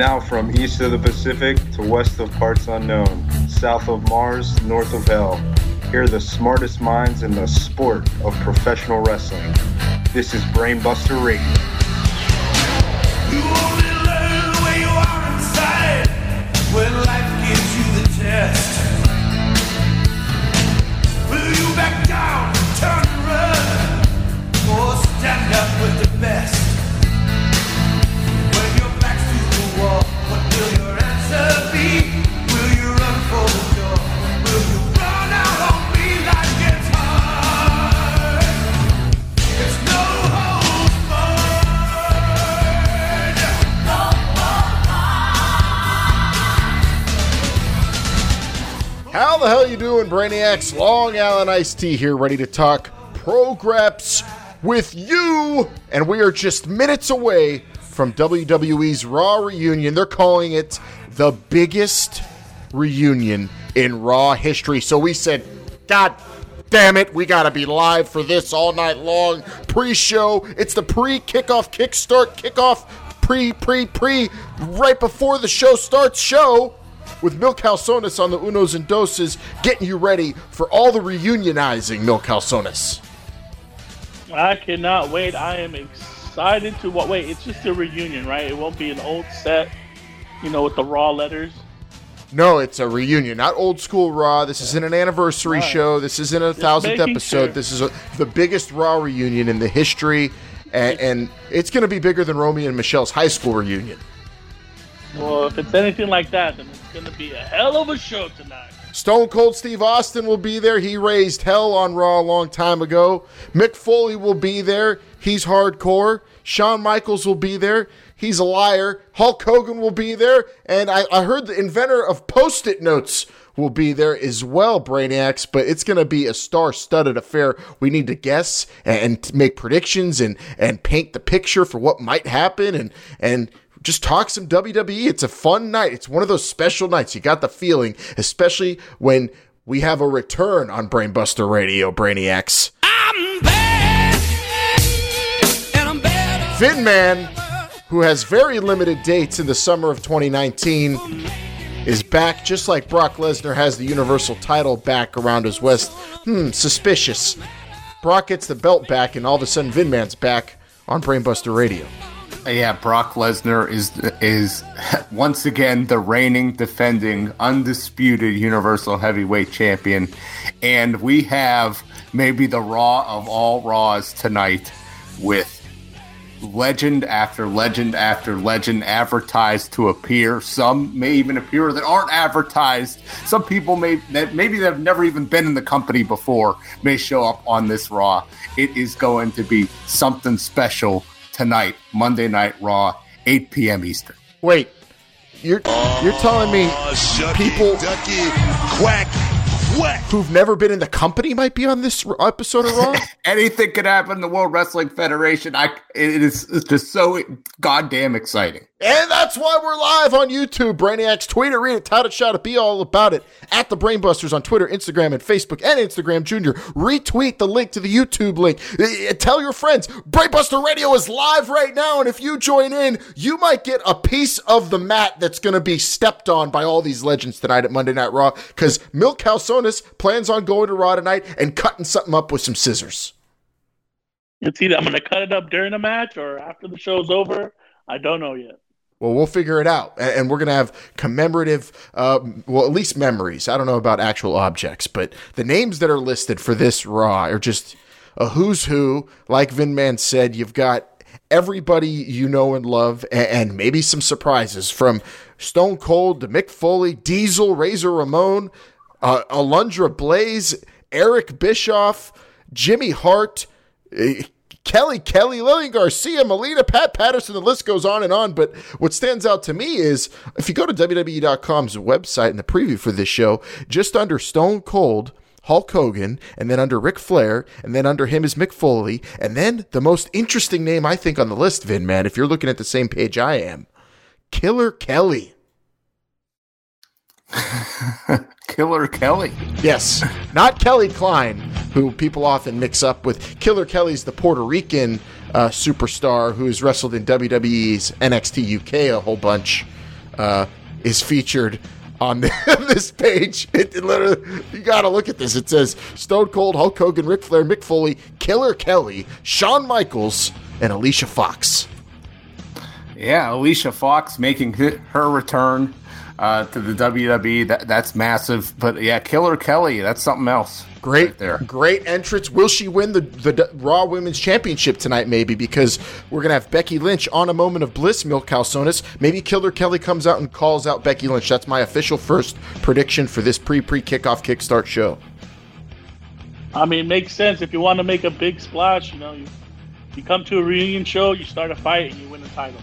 And now from east of the Pacific to west of parts unknown, south of Mars, north of hell, here are the smartest minds in the sport of professional wrestling. This is Brainbuster Radio. You only learn where you are inside when life gives you the test. Will you back down, turn and run, or stand up with the best? When your back's to the wall, what will your answer be? Will you run for the door? Will you run out on me like it's hard? It's no hold barred. No hold barred. How the hell you doing, Brainiacs? Long Island Iced Tea here, ready to talk progreps with you, and we are just minutes away from WWE's Raw reunion. They're calling it the biggest reunion in Raw history. So we said, God damn it, we got to be live for this all night long. Pre-show, it's the pre-kickoff, kickstart, kickoff, right before the show starts show with Mil Calzones on the Unos and Doses, getting you ready for all the reunionizing, Mil Calzones. I cannot wait. I am excited. Wait, it's just a reunion, right? It won't be an old set, you know, with the Raw letters. No, it's a reunion, not old school Raw. This isn't an anniversary show. This isn't a 1,000th episode. Sure. This is the biggest Raw reunion in the history, and it's going to be bigger than Romeo and Michelle's high school reunion. Well, if it's anything like that, then it's going to be a hell of a show tonight. Stone Cold Steve Austin will be there. He raised hell on Raw a long time ago. Mick Foley will be there. He's hardcore. Shawn Michaels will be there. He's a liar. Hulk Hogan will be there. And I heard the inventor of Post-it notes will be there as well, Brainiacs. But it's going to be a star-studded affair. We need to guess and make predictions and paint the picture for what might happen and just talk some WWE. It's a fun night. It's one of those special nights. You got the feeling, especially when we have a return on Brainbuster Radio, Brainiacs. I'm back, and I'm better. Vin Man, who has very limited dates in the summer of 2019, is back, just like Brock Lesnar has the Universal title back around his waist. Suspicious. Brock gets the belt back, and all of a sudden Vin Man's back on Brainbuster Radio. Yeah, Brock Lesnar is once again the reigning, defending, undisputed Universal Heavyweight Champion. And we have maybe the Raw of all Raws tonight with legend after legend after legend advertised to appear. Some may even appear that aren't advertised. Some people that have never even been in the company before may show up on this Raw. It is going to be something special tonight, Monday Night Raw, 8 p.m. Eastern. Wait, you're telling me shucky, people ducky, quack who've never been in the company might be on this episode of Raw? Anything could happen in the World Wrestling Federation. It's just so goddamn exciting. And that's why we're live on YouTube, Brainiacs. Tweet it, read it, tout it, shout it, be all about it. At the Brainbusters on Twitter, Instagram, and Facebook, and Instagram Junior. Retweet the link to the YouTube link. Tell your friends, Brainbuster Radio is live right now, and if you join in, you might get a piece of the mat that's going to be stepped on by all these legends tonight at Monday Night Raw, because Mil Calzones plans on going to Raw tonight and cutting something up with some scissors. It's either I'm going to cut it up during the match or after the show's over. I don't know yet. Well, we'll figure it out, and we're going to have commemorative, at least memories. I don't know about actual objects, but the names that are listed for this Raw are just a who's who. Like Vin Man said, you've got everybody you know and love, and maybe some surprises from Stone Cold to Mick Foley, Diesel, Razor Ramon, Alundra Blaze, Eric Bischoff, Jimmy Hart, Kelly, Lillian Garcia, Melina, Pat Patterson, the list goes on and on. But what stands out to me is if you go to WWE.com's website in the preview for this show, just under Stone Cold, Hulk Hogan, and then under Ric Flair, and then under him is Mick Foley, and then the most interesting name I think on the list, Vin, man, if you're looking at the same page I am, Killer Kelly. Killer Kelly. Yes, not Kelly Klein, who people often mix up with. Killer Kelly's the Puerto Rican superstar who's wrestled in WWE's NXT UK a whole bunch. is featured on this page. It literally, you gotta look at this. It says Stone Cold, Hulk Hogan, Ric Flair, Mick Foley, Killer Kelly, Shawn Michaels, and Alicia Fox. Yeah, Alicia Fox making her return to the WWE. That's massive. But yeah, Killer Kelly, that's something else. Great, right there. Great entrance. Will she win the Raw Women's Championship tonight? Maybe, because we're going to have Becky Lynch on A Moment of Bliss, Mil Calzones. Maybe Killer Kelly comes out and calls out Becky Lynch. That's my official first prediction for this pre-kickoff Kickstart show. I mean, it makes sense. If you want to make a big splash, you know, you come to a reunion show, you start a fight, and you win the title.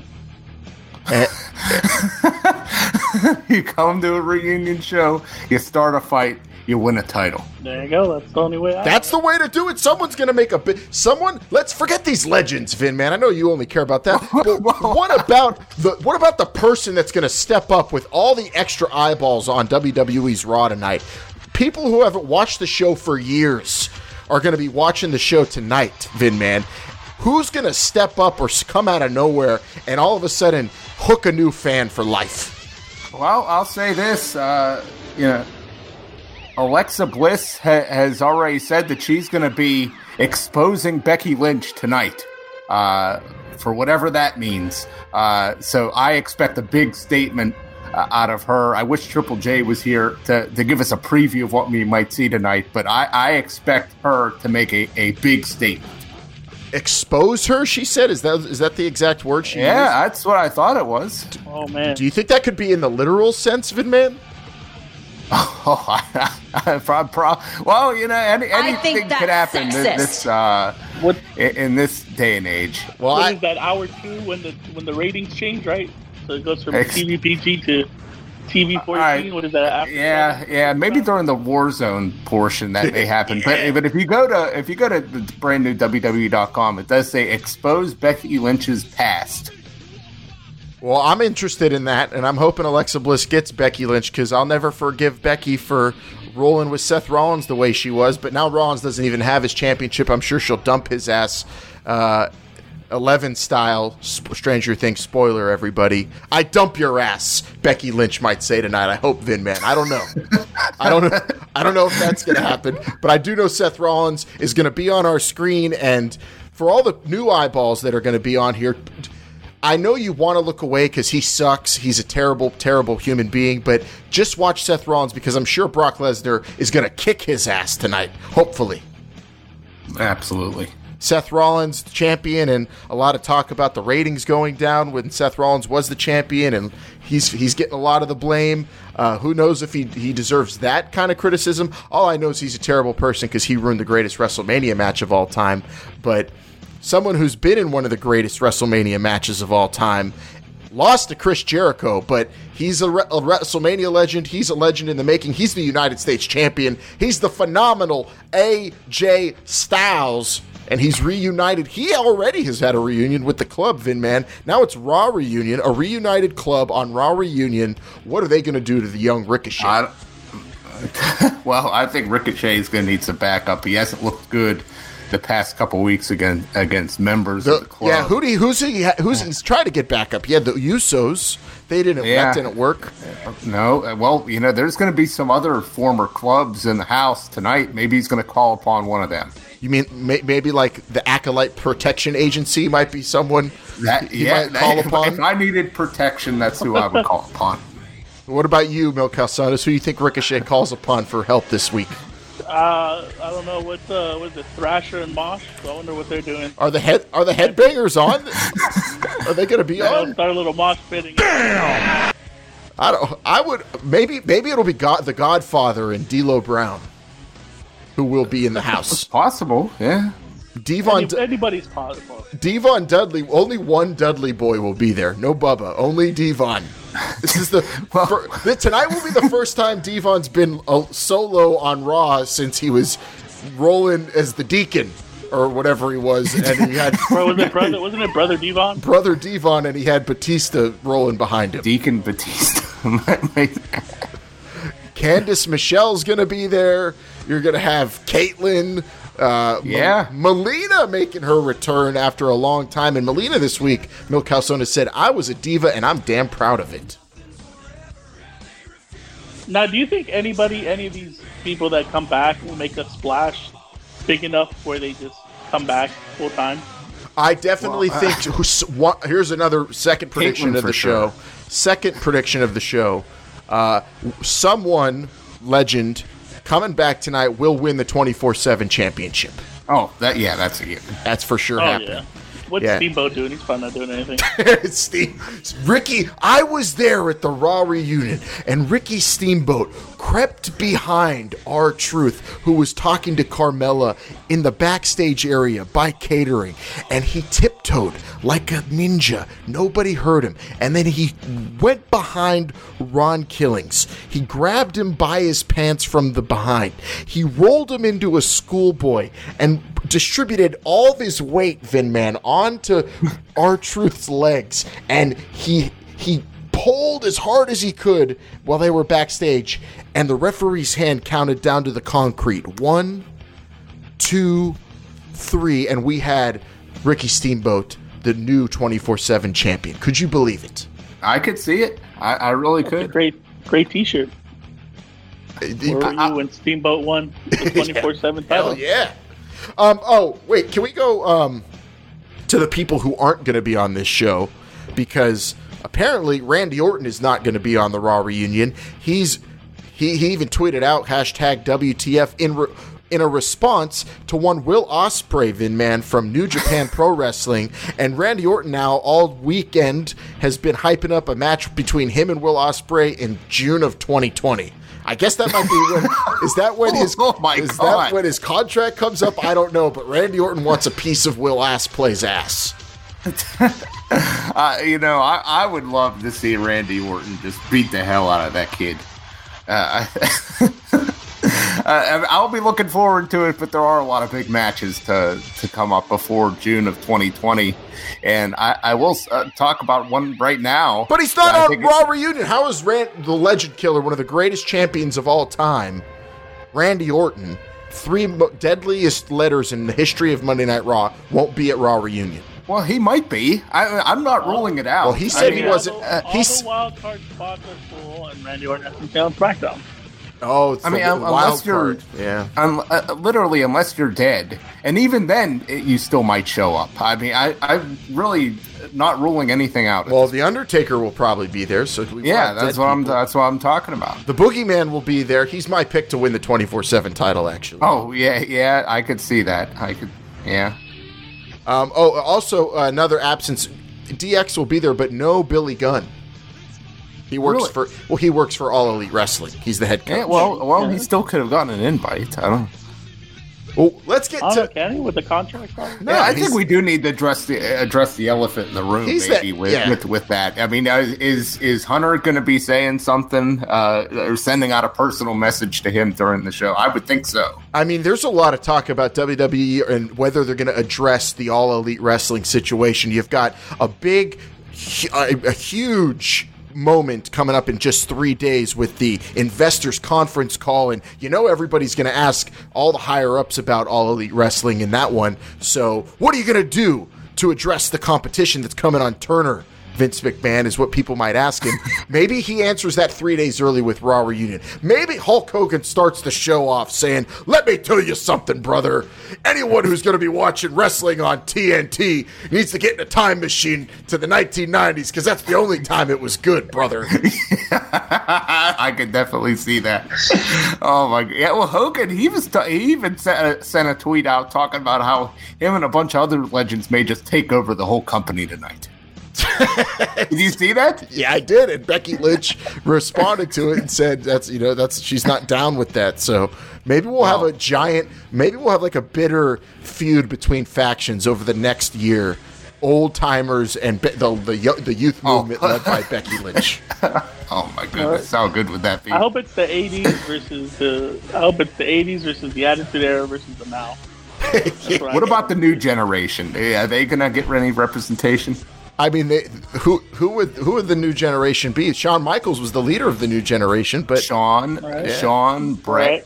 You come to a reunion show, you start a fight, you win a title. There you go. That's the only way. That's the way to do it. Someone's going to make a big... Someone... Let's forget these legends, Vin, man. I know you only care about that. But what about the person that's going to step up with all the extra eyeballs on WWE's Raw tonight? People who haven't watched the show for years are going to be watching the show tonight, Vin, man. Who's going to step up or come out of nowhere and all of a sudden hook a new fan for life? Well, I'll say this. You know... Alexa Bliss has already said that she's going to be exposing Becky Lynch tonight, for whatever that means. So I expect a big statement out of her. I wish Triple J was here to give us a preview of what we might see tonight, but I expect her to make a big statement. Expose her, she said? Is that the exact word she used? Yeah, that's what I thought it was. Oh, man. Do you think that could be in the literal sense, Vidman? Oh, well, you know, anything could happen in this day and age. Well, what is that, hour two when the ratings change, right? So it goes from TV PG to TV 14. What is that? After that? Yeah. Maybe during the Warzone portion that may happen. Yeah. But if you go to the brand new WWE.com, it does say expose Becky Lynch's past. Well, I'm interested in that, and I'm hoping Alexa Bliss gets Becky Lynch, because I'll never forgive Becky for rolling with Seth Rollins the way she was, but now Rollins doesn't even have his championship. I'm sure she'll dump his ass 11-style, Stranger Things spoiler, everybody. I dump your ass, Becky Lynch might say tonight. I hope, Vin, man. I don't know. I don't know if that's going to happen, but I do know Seth Rollins is going to be on our screen, and for all the new eyeballs that are going to be on here... I know you want to look away because he sucks. He's a terrible, terrible human being. But just watch Seth Rollins, because I'm sure Brock Lesnar is going to kick his ass tonight, hopefully. Absolutely. Seth Rollins, the champion, and a lot of talk about the ratings going down when Seth Rollins was the champion, and he's getting a lot of the blame. Who knows if he deserves that kind of criticism? All I know is he's a terrible person because he ruined the greatest WrestleMania match of all time. But... someone who's been in one of the greatest WrestleMania matches of all time, lost to Chris Jericho, but he's a WrestleMania legend. He's a legend in the making. He's the United States champion. He's the phenomenal AJ Styles, and he's reunited. He already has had a reunion with the club, Vin, man. Now it's Raw Reunion, a reunited club on Raw Reunion. What are they going to do to the young Ricochet? Well, I think Ricochet is going to need some backup. He hasn't looked good the past couple weeks against members of the club. Yeah, who's trying to get back up? Yeah, the Usos. That didn't work. No, well, you know, there's going to be some other former clubs in the house tonight. Maybe he's going to call upon one of them. You mean maybe like the Acolyte Protection Agency might be someone he might call upon? If I needed protection, that's who I would call upon. What about you, Mil Calzones? Who do you think Ricochet calls upon for help this week? I don't know what's the Thrasher and Mosh. So I wonder what they're doing. Are the headbangers on? Are they going to be on? Start a little mosh fitting. Damn! I don't. I would maybe it'll be the Godfather and D'Lo Brown, who will be in the house. It's possible, yeah. Anybody's possible. Devon Dudley. Only one Dudley boy will be there. No Bubba. Only Devon. This is tonight will be the first time Devon's been solo on Raw since he was rolling as the Deacon or whatever he was, and he had wasn't it Brother Devon? Brother Devon, and he had Batista rolling behind him. Deacon Batista. Candice Michelle's gonna be there. You're gonna have Caitlyn. Melina making her return after a long time. And Melina this week, Mil Calzones said, I was a diva and I'm damn proud of it. Now, do you think any of these people that come back will make a splash big enough where they just come back full time? I definitely think. Here's another second prediction of the show. Second prediction of the show. Someone, legend, coming back tonight will win the 24/7 championship. Oh, that's a given. That's for sure happening. Yeah. What's Steamboat doing? He's probably not doing anything. Ricky, I was there at the Raw reunion, and Ricky Steamboat crept behind R-Truth, who was talking to Carmella in the backstage area by catering, and he tiptoed like a ninja. Nobody heard him. And then he went behind Ron Killings. He grabbed him by his pants from the behind. He rolled him into a schoolboy and distributed all of his weight, Vin Man, onto R-Truth's legs, and he pulled as hard as he could while they were backstage, and the referee's hand counted down to the concrete. 1, 2, 3, and we had Ricky Steamboat, the new 24/7 champion. Could you believe it? I could see it. I really could. Great t-shirt. Where were you when Steamboat won the 24/7 title? Hell yeah. Wait, can we go to the people who aren't going to be on this show? Because apparently Randy Orton is not going to be on the Raw reunion. He even tweeted out #WTF in a response to one Will Ospreay, Vin Man, from New Japan Pro Wrestling. And Randy Orton now all weekend has been hyping up a match between him and Will Ospreay in June of 2020. I guess that might be when when his contract comes up? I don't know, but Randy Orton wants a piece of Will Ospreigh's ass. I would love to see Randy Orton just beat the hell out of that kid. I'll be looking forward to it, but there are a lot of big matches to come up before June of 2020, and I will talk about one right now. But he's not on Raw reunion. How is the Legend Killer, one of the greatest champions of all time, Randy Orton, three deadliest letters in the history of Monday Night Raw, won't be at Raw reunion? Well, he might be. I'm not ruling it out. Well, he said he wasn't. All the wild card spots are full, and Randy Orton has to stay on SmackDown. Oh, I mean, unless you're dead, and even then, you still might show up. I mean, I'm really not ruling anything out. Well, the Undertaker will probably be there, so that's what I'm talking about. The Boogeyman will be there. He's my pick to win the 24/7 title, actually. Oh yeah, I could see that. Yeah. Also, another absence. DX will be there, but no Billy Gunn. He works He works for All Elite Wrestling. He's the head coach. Yeah, he still could have gotten an invite. I don't. Well, let's get to Kenny with the contract. No, yeah, I think we do need to address the elephant in the room. With that. I mean, is Hunter going to be saying something or sending out a personal message to him during the show? I would think so. I mean, there's a lot of talk about WWE and whether they're going to address the All Elite Wrestling situation. You've got a huge moment coming up in just 3 days with the investors conference call, and everybody's going to ask all the higher ups about All Elite Wrestling in that one. So what are you going to do to address the competition that's coming on Turner, Vince McMahon, is what people might ask him. Maybe he answers that 3 days early with Raw reunion. Maybe Hulk Hogan starts the show off saying, "Let me tell you something, brother. Anyone who's going to be watching wrestling on TNT needs to get in a time machine to the 1990s because that's the only time it was good, brother." I could definitely see that. Oh my God! Yeah, well, Hogan, he even sent a tweet out talking about how him and a bunch of other legends may just take over the whole company tonight. Did you see that? Yeah, I did. And Becky Lynch responded to it and said that's she's not down with that. So maybe we'll have a bitter feud between factions over the next year. Old timers and the youth movement led by Becky Lynch. Oh my goodness! How good would that be? I hope it's the '80s versus the Attitude Era versus the now. What about the new generation? Are they gonna get any representation? I mean, who would the new generation be? Shawn Michaels was the leader of the new generation, but Shawn, Brett,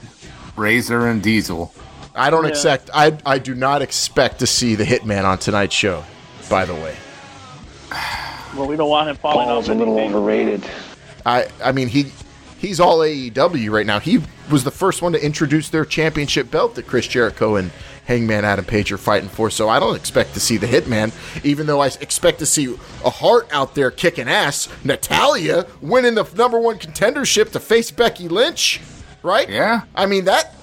Razor, and Diesel. I don't expect. I do not expect to see the Hitman on tonight's show. By the way, well, we don't want him falling off. Paul's a little overrated. I mean, he he's all AEW right now. He was the first one to introduce their championship belt that Chris Jericho and Hangman Adam Page are fighting for, so I don't expect to see the Hitman, even though I expect to see a Hart out there kicking ass, Natalya winning the number one contendership to face Becky Lynch, right? Yeah. I mean, that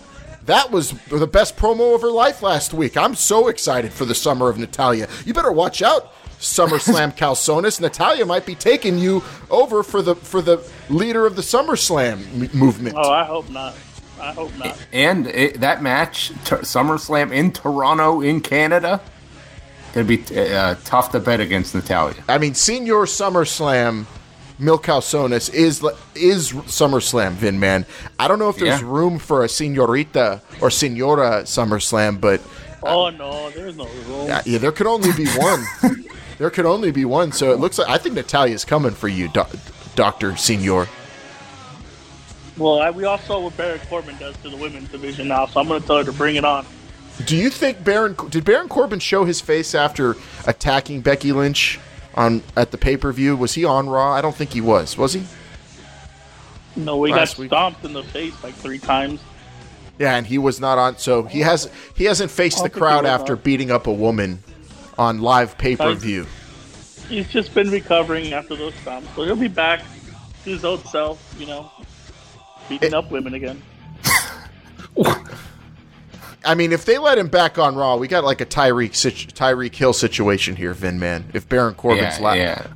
was the best promo of her life last week. I'm so excited for the summer of Natalya. You better watch out, SummerSlam Calzones. Natalya might be taking you over for the leader of the SummerSlam movement. Oh, I hope not. I hope not. And that match, SummerSlam in Toronto, in Canada, it'd be tough to bet against Natalya. I mean, Senior SummerSlam, Mil Calzones is SummerSlam, Vin, man. I don't know if there's room for a Señorita or Señora SummerSlam, but... Oh, no, there's no room. Yeah, there could only be one. There could only be one, so it looks like... I think Natalya's coming for you, Dr. Senior. Well, we all saw what Baron Corbin does to the women's division now, so I'm going to tell her to bring it on. Do you think Baron Corbin show his face after attacking Becky Lynch at the pay-per-view? Was he on Raw? I don't think he was. Was he? No, he got stomped in the face like 3 times. Yeah, and he was not on, so he hasn't faced the crowd after beating up a woman on live pay-per-view. He's just been recovering after those stomps, so he'll be back to his old self, you know. Beating up women again. I mean, if they let him back on Raw, we got like a Tyreek Hill situation here, Vin, man. If Baron Corbin's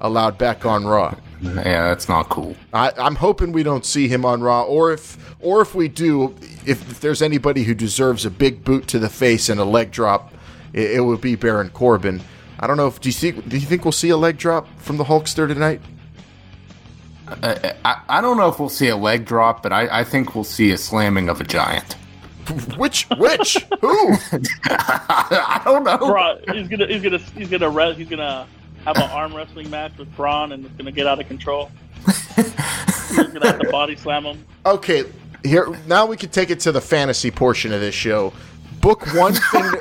allowed back on Raw. Yeah, that's not cool. I'm hoping we don't see him on Raw, or if we do, if there's anybody who deserves a big boot to the face and a leg drop, it would be Baron Corbin. I don't know if do you think we'll see a leg drop from the Hulkster tonight? I don't know if we'll see a leg drop, but I think we'll see a slamming of a giant. Which? Who? I don't know. Braun, he's gonna have an arm wrestling match with Braun, and it's gonna get out of control. He's gonna have to body slam him. Okay, here now we can take it to the fantasy portion of this show. Book one thing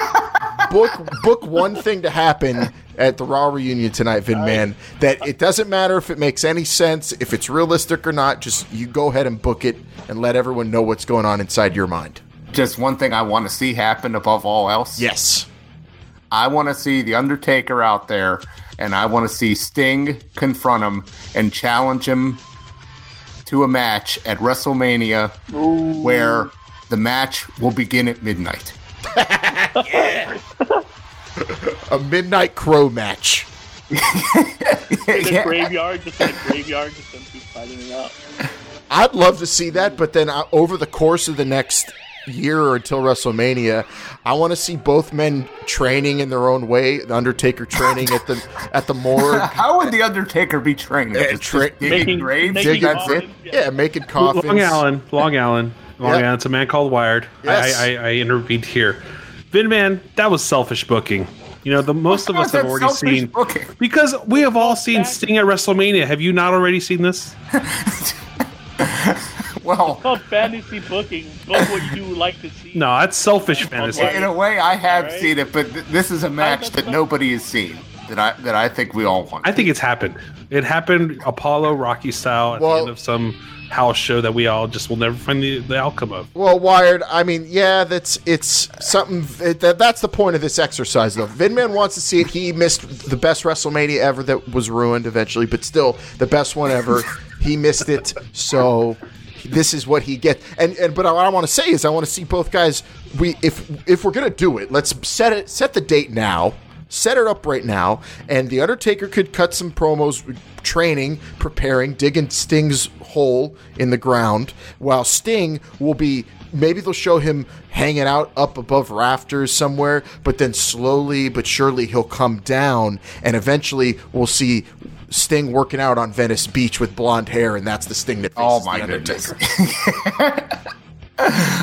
to happen at the Raw reunion tonight, Vin, man. That it doesn't matter if it makes any sense, if it's realistic or not. Just you go ahead and book it and let everyone know what's going on inside your mind. Just one thing I want to see happen above all else. Yes. I want to see The Undertaker out there, and I want to see Sting confront him and challenge him to a match at WrestleMania. Ooh. Where the match will begin at midnight. Yeah. A midnight crow match. Graveyard, just keep fighting it out. I'd love to see that, but then over the course of the next year or until WrestleMania, I want to see both men training in their own way. The Undertaker training at the morgue. How would the Undertaker be training? Digging graves, making coffins. Long Island. Yeah, it's a man called Wired. Yes. I intervened here. Vin, man, that was selfish booking. You know, most of us have already seen booking. Because we have all seen Sting at WrestleMania. Have you not already seen this? Well, it's called fantasy booking. Book what you like to see. No, that's selfish fantasy. In a way, I have seen it, but this is a match that nobody has seen. That I think we all want. I think it's happened. It happened Apollo Rocky style at the end of some house show that we all just will never find the outcome of. Well, Wired, I mean, yeah, it's something. That's the point of this exercise, though. Vinman wants to see it. He missed the best WrestleMania ever that was ruined eventually, but still the best one ever. He missed it, so this is what he gets. And but what I want to say is I want to see both guys. If we're gonna do it, let's set the date now. Set it up right now, and The Undertaker could cut some promos, training, preparing, digging Sting's hole in the ground, while Sting will be, maybe they'll show him hanging out up above rafters somewhere, but then slowly but surely he'll come down, and eventually we'll see Sting working out on Venice Beach with blonde hair, and that's the Sting that faces The Undertaker.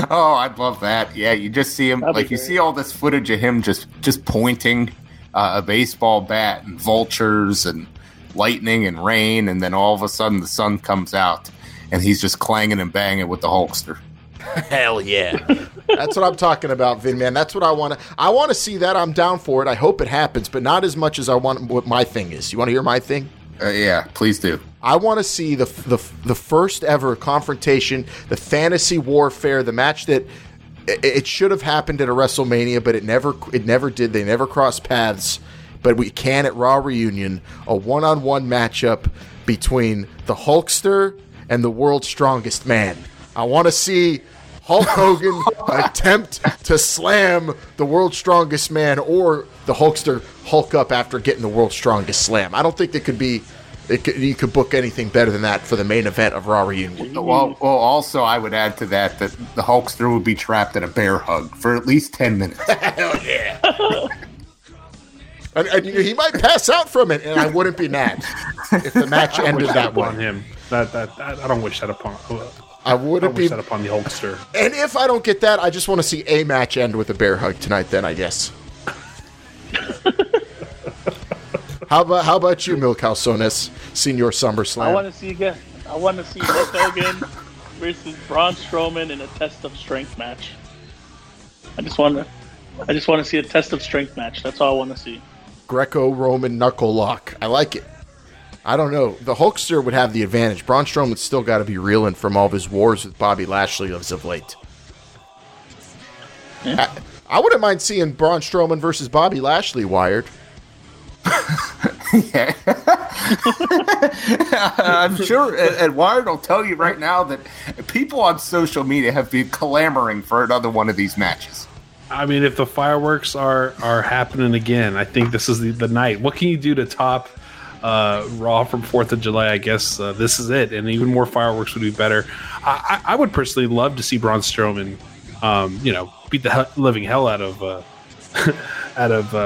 Oh, I'd love that. Yeah, you just see him, you see all this footage of him just pointing a baseball bat and vultures and lightning and rain, and then all of a sudden the sun comes out and he's just clanging and banging with the Hulkster. Hell yeah. That's what I'm talking about, Vin, man. That's what I want to see that. I'm down for it. I hope it happens, but not as much as I want what my thing is. You want to hear my thing? Yeah, please do. I want to see the first ever confrontation, the fantasy warfare, the match that it should have happened at a WrestleMania, but it never did. They never crossed paths, but we can at Raw Reunion, a one-on-one matchup between the Hulkster and the world's strongest man. I want to see Hulk Hogan attempt to slam the world's strongest man, or the Hulkster hulk up after getting the world's strongest slam. I don't think there could be you could book anything better than that for the main event of Raw Reunion. Well, also, I would add to that the Hulkster would be trapped in a bear hug for at least 10 minutes. Hell yeah. and he might pass out from it, and I wouldn't be mad if the match ended that way. I don't wish that upon him. I wouldn't be set upon the Hulkster. And if I don't get that, I just want to see a match end with a bear hug tonight then, I guess. How about you, Mil Calzones, Senior SummerSlam? I want to see Hulk Hogan versus Braun Strowman in a test of strength match. I just want to see a test of strength match. That's all I want to see. Greco-Roman knuckle lock. I like it. I don't know. The Hulkster would have the advantage. Braun Strowman's still got to be reeling from all of his wars with Bobby Lashley as of late. Yeah. I wouldn't mind seeing Braun Strowman versus Bobby Lashley wired. Yeah. I'm sure Wired will tell you right now that people on social media have been clamoring for another one of these matches. I mean, if the fireworks are happening again, I think this is the night. What can you do to top... Raw from 4th of July, I guess this is it, and even more fireworks would be better. I would personally love to see Braun Strowman, beat the living hell out of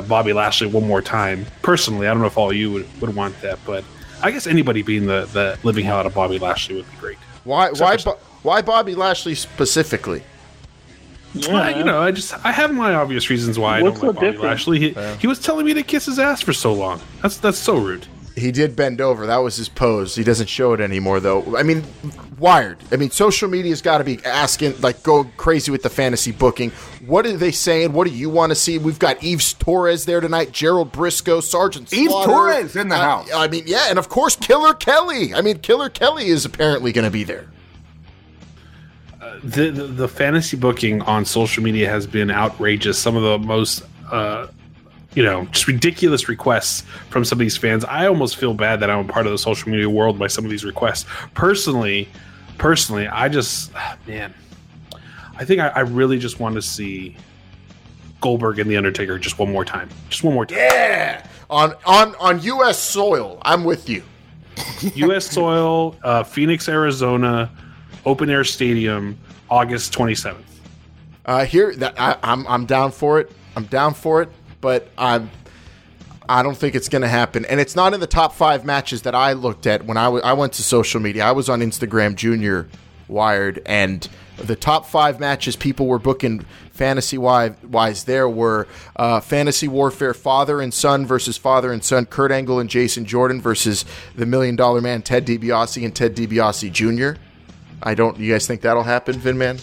Bobby Lashley one more time. Personally, I don't know if all you would want that, but I guess anybody beating the living hell out of Bobby Lashley would be great. Why Bobby Lashley specifically? Yeah. I have my obvious reasons why. What's I don't like Bobby difference? Lashley. He was telling me to kiss his ass for so long. That's so rude. He did bend over. That was his pose. He doesn't show it anymore, though. I mean, Wired. I mean, social media's got to be asking, like, going crazy with the fantasy booking. What are they saying? What do you want to see? We've got Yves Torres there tonight, Gerald Briscoe, Sergeant Slaughter. Yves Torres in the house. I mean, yeah, and of course, Killer Kelly. I mean, Killer Kelly is apparently going to be there. The fantasy booking on social media has been outrageous. Some of the most, just ridiculous requests from some of these fans. I almost feel bad that I'm a part of the social media world by some of these requests. Personally, I really just want to see Goldberg and The Undertaker just one more time. Just one more time. Yeah! On U.S. soil, I'm with you. U.S. soil, Phoenix, Arizona, Open Air Stadium, August 27th. I'm down for it. I'm down for it, but I don't think it's going to happen. And it's not in the top five matches that I looked at when I went to social media. I was on Instagram Junior Wired, and the top five matches people were booking fantasy-wise there were Fantasy Warfare Father and Son versus Father and Son, Kurt Angle and Jason Jordan versus the $1 Million Man Ted DiBiase and Ted DiBiase Jr. You guys think that'll happen, Vin Man?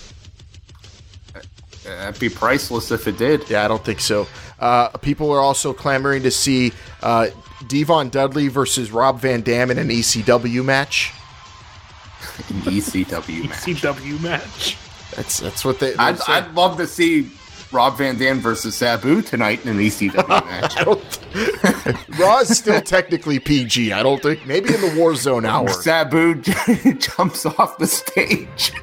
That'd be priceless if it did. Yeah, I don't think so. People are also clamoring to see Devon Dudley versus Rob Van Dam in an ECW match. An ECW match. ECW match. That's what they. I'd love to see Rob Van Dam versus Sabu tonight in an ECW match. Raw is still technically PG. I don't think. Maybe in the war zone hour. Sabu jumps off the stage.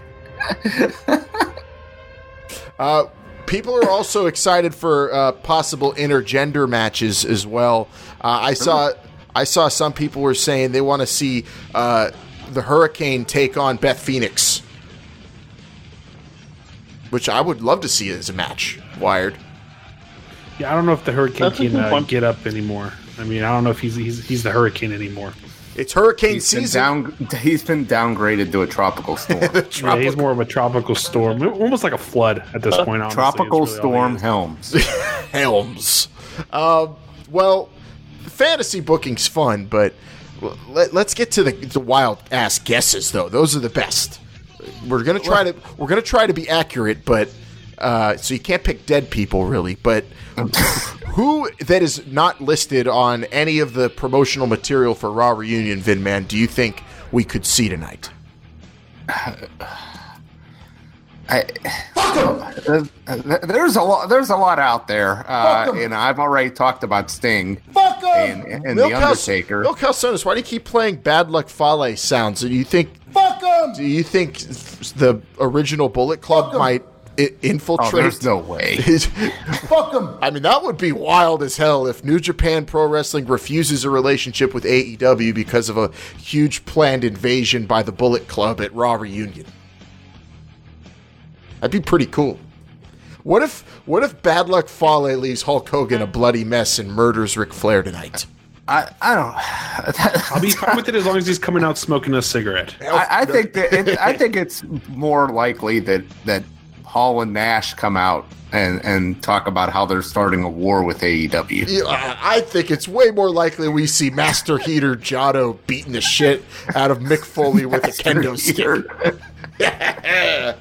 People are also excited for possible intergender matches as well. I saw some people were saying they want to see the Hurricane take on Beth Phoenix, which I would love to see as a match, Wired. Yeah, I don't know if the Hurricane can get up anymore. I mean, I don't know if he's the Hurricane anymore. It's hurricane season. He's been downgraded to a tropical storm. Yeah, he's more of a tropical storm. Almost like a flood at this point, honestly. Tropical really storm Helms. Helms. Well, fantasy booking's fun, but let's get to the wild ass guesses, though. Those are the best. We're gonna try to be accurate, but So you can't pick dead people, really. But who that is not listed on any of the promotional material for Raw Reunion, Vin Man, do you think we could see tonight? There's a lot out there, and I've already talked about Sting and the Undertaker. Mil Calzones, why do you keep playing Bad Luck Fale sounds? Do you think? Fuck him! Do you think the original Bullet Club might infiltrate? Oh, there's no way. Fuck them. I mean, that would be wild as hell if New Japan Pro Wrestling refuses a relationship with AEW because of a huge planned invasion by the Bullet Club at Raw Reunion. That'd be pretty cool. What if Bad Luck Fale leaves Hulk Hogan a bloody mess and murders Ric Flair tonight? I don't. I'll be fine with it as long as he's coming out smoking a cigarette. I think it's more likely that Hall and Nash come out and talk about how they're starting a war with AEW. Yeah, I think it's way more likely we see Master Heater Giotto beating the shit out of Mick Foley with a kendo stick. Yeah.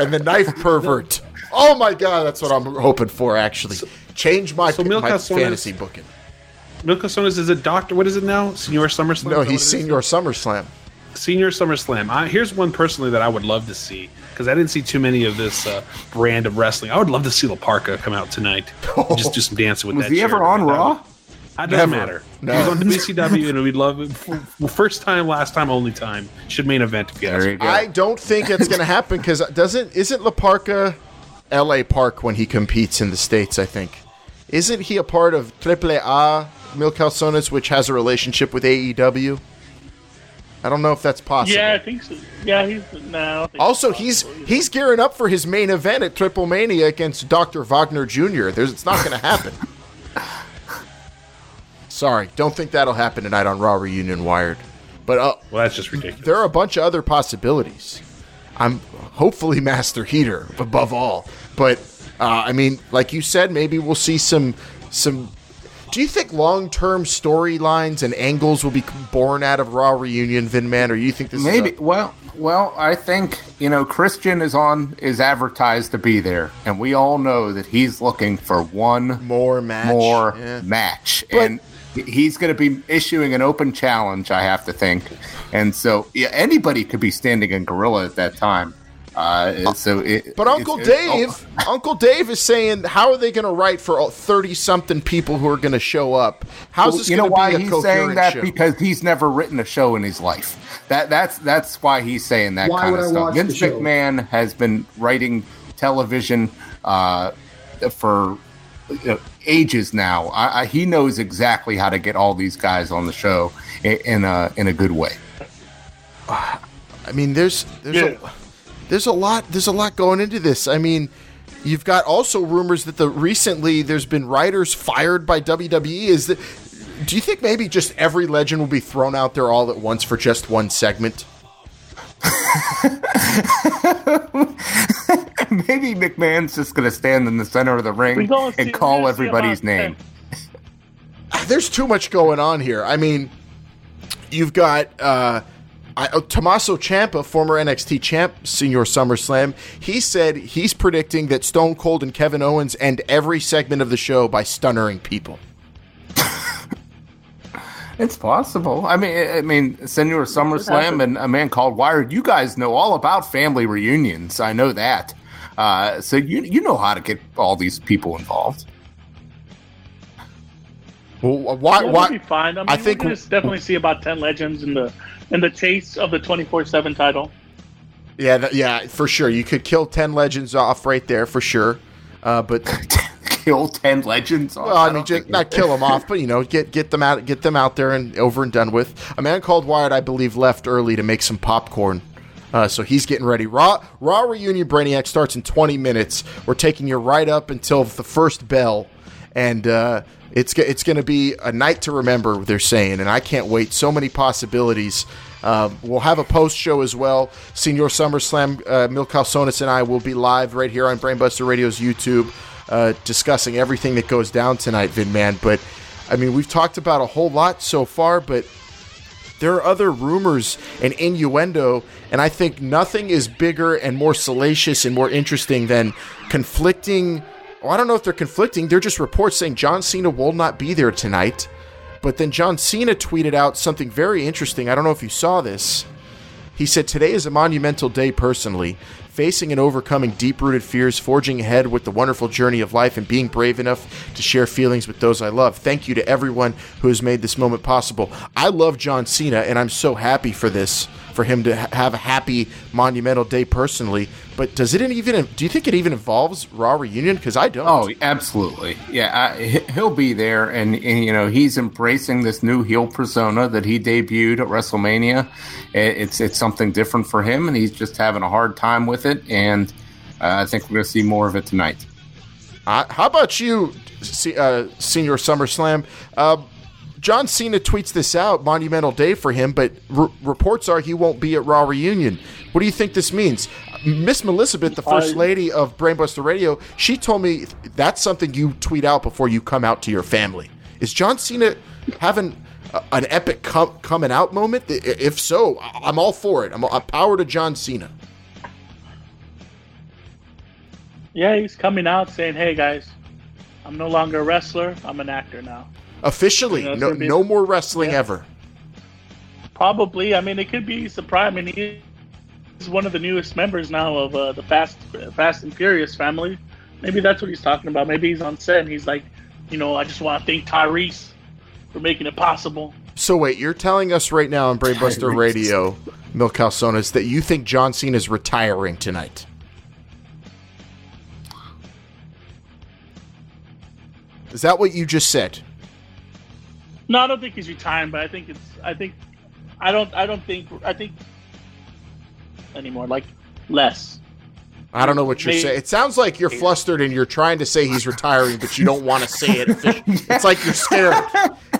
And the knife pervert. Oh my god, that's what I'm hoping for, actually. Change my fantasy booking. Mil Calzones is a doctor. What is it now? Senior SummerSlam? No, he's Senior SummerSlam. Senior SummerSlam. Here's one personally that I would love to see, because I didn't see too many of this brand of wrestling. I would love to see La Parka come out tonight and just do some dancing with that. Was he ever on Raw? It doesn't matter. No. He was on WCW, and we'd love it. First time, last time, only time. Should main event if you ask. I don't think it's going to happen, because isn't La Parka L.A. Park when he competes in the States, I think? Isn't he a part of Triple A, Mil Calzones, which has a relationship with AEW? I don't know if that's possible. Yeah, I think so. Yeah, he's gearing up for his main event at Triple Mania against Dr. Wagner Jr. It's not going to happen. Sorry, don't think that'll happen tonight on Raw Reunion Wired. But well, that's just ridiculous. There are a bunch of other possibilities. I'm hopefully Master Heater above all. But I mean, like you said, maybe we'll see some. Do you think long-term storylines and angles will be born out of Raw Reunion, Vin Man, or you think this maybe is well, I think, Christian is advertised to be there, and we all know that he's looking for one more match. But, and he's going to be issuing an open challenge, I have to think. And so anybody could be standing in Gorilla at that time. But Uncle Dave is saying, how are they going to write for 30-something people who are going to show up? How's this going to be a coherent show? You know why he's saying that? Because he's never written a show in his life. That's why he's saying that kind of stuff. Vince McMahon has been writing television for ages now. He knows exactly how to get all these guys on the show in a good way. I mean, There's a lot going into this. I mean, you've got also rumors that recently there's been writers fired by WWE. Do you think maybe just every legend will be thrown out there all at once for just one segment? Maybe McMahon's just going to stand in the center of the ring and call everybody's name. There's too much going on here. I mean, you've got... Tommaso Ciampa, former NXT champ, Senior SummerSlam, he said he's predicting that Stone Cold and Kevin Owens end every segment of the show by stunnering people. It's possible. I mean, Senior SummerSlam and a man called Wired, you guys know all about family reunions. I know that. So you know how to get all these people involved. Well, why? Be fine. I mean, I think we'll definitely see about 10 legends in the chase of the 24/7 title. Yeah, for sure. You could kill 10 legends off right there, for sure. But kill 10 legends off. Well, I mean, not kill them off, but get them out there and over and done with. A man called Wyatt, I believe, left early to make some popcorn. So he's getting ready. Raw Reunion Brainiac starts in 20 minutes. We're taking you right up until the first bell, and it's going to be a night to remember, they're saying, and I can't wait. So many possibilities. We'll have a post-show as well. Senior SummerSlam, Mil Calzones and I will be live right here on Brainbuster Radio's YouTube discussing everything that goes down tonight, Vin Man. But, I mean, we've talked about a whole lot so far, but There are other rumors and innuendo, and I think nothing is bigger and more salacious and more interesting than conflicting. Well, I don't know if they're conflicting. They're just reports saying John Cena will not be there tonight. But then John Cena tweeted out something very interesting. I don't know if you saw this. He said, "Today is a monumental day personally. Facing and overcoming deep-rooted fears, forging ahead with the wonderful journey of life, and being brave enough to share feelings with those I love. Thank you to everyone who has made this moment possible." I love John Cena, and I'm so happy for this, for him to have a happy, monumental day personally. But does it even? Do you think it even involves Raw reunion? Because I don't. Oh, absolutely. Yeah, he'll be there, and you know he's embracing this new heel persona that he debuted at WrestleMania. It's something different for him, and he's just having a hard time with it. And I think we're going to see more of it tonight. How about you, Senior SummerSlam? John Cena tweets this out, monumental day for him, but reports are he won't be at Raw Reunion. What do you think this means? Miss Melizabeth, the first lady of Brainbuster Radio, she told me that's something you tweet out before you come out to your family. Is John Cena having an epic coming out moment? If so, I'm all for it. I'm power to John Cena. Yeah, he's coming out saying, "Hey guys, I'm no longer a wrestler. I'm an actor now." Officially, you know, no more wrestling ever. Probably. I mean, it could be surprise. I mean, he is one of the newest members now of the Fast and Furious family. Maybe that's what he's talking about. Maybe he's on set and he's like, you know, I just want to thank Tyrese for making it possible. So wait, you're telling us right now on Brainbuster Radio, Mil Calzones, that you think John Cena is retiring tonight? Is that what you just said? No, I don't think he's retiring, but I think it's. I think anymore. Like less. I don't know what you're saying. It sounds like you're flustered and you're trying to say he's retiring, but you don't want to say it. It's like you're scared.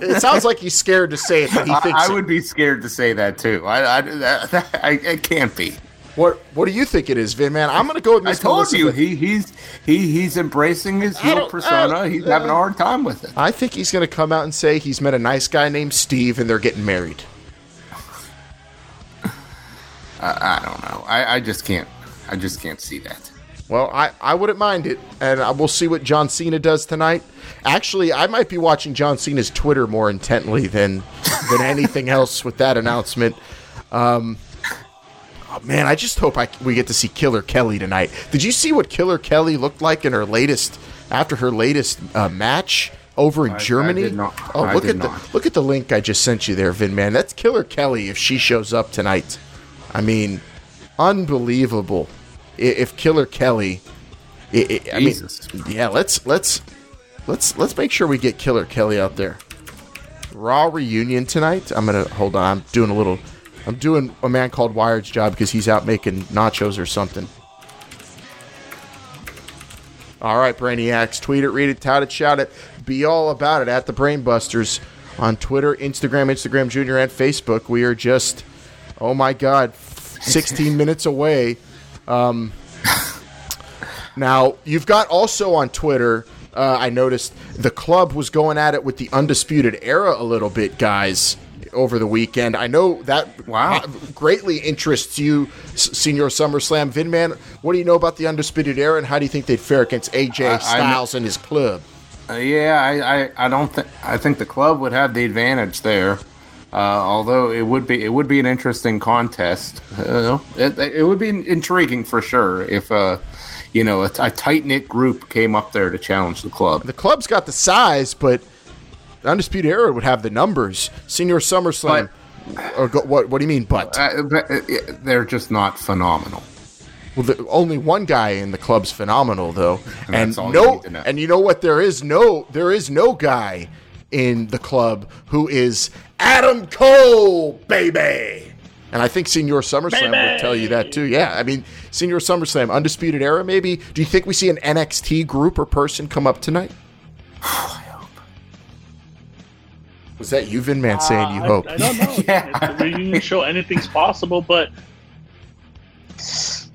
It sounds like he's scared to say it, but he thinks I would be scared to say that too. It can't be. What do you think it is, Vin? Man, I'm going to go with Miss Melissa. I told you, he's embracing his heel persona. He's having a hard time with it. I think he's going to come out and say he's met a nice guy named Steve and they're getting married. I don't know. I just can't see that. Well, I wouldn't mind it, and we'll see what John Cena does tonight. Actually, I might be watching John Cena's Twitter more intently than anything else with that announcement. Oh, man, I just hope we get to see Killer Kelly tonight. Did you see what Killer Kelly looked like in her latest, after her latest match over in Germany? I did not. Oh, look at the link I just sent you there, Vin. Man, that's Killer Kelly if she shows up tonight. I mean, unbelievable. If Killer Kelly, Jesus. I mean, yeah. Let's make sure we get Killer Kelly out there. Raw reunion tonight. I'm gonna hold on. I'm doing a man called Wired's job because he's out making nachos or something. All right, Brainiacs. Tweet it, read it, tout it, shout it. Be all about it at the Brainbusters on Twitter, Instagram Junior, and Facebook. We are just, oh my God, 16 minutes away. Now, you've got also on Twitter, I noticed the club was going at it with the Undisputed Era a little bit, guys, over the weekend. I know that greatly interests you, Senior SummerSlam. Vin, man, what do you know about the Undisputed Era, and how do you think they'd fare against AJ Styles and his club? I think the club would have the advantage there. Although it would be an interesting contest. It would be intriguing for sure if a tight-knit group came up there to challenge the club. The club's got the size, but Undisputed Era would have the numbers. Senior SummerSlam, what do you mean? But they're just not phenomenal. Well, only one guy in the club's phenomenal, though, and you know what? There is no guy in the club who is Adam Cole, baby. And I think Senior SummerSlam would tell you that too. Yeah, I mean, Senior SummerSlam, Undisputed Era, maybe. Do you think we see an NXT group or person come up tonight? Was that you, Vin Man, saying you hope? I don't know. Yeah. It's a reunion show. Anything's possible, but it's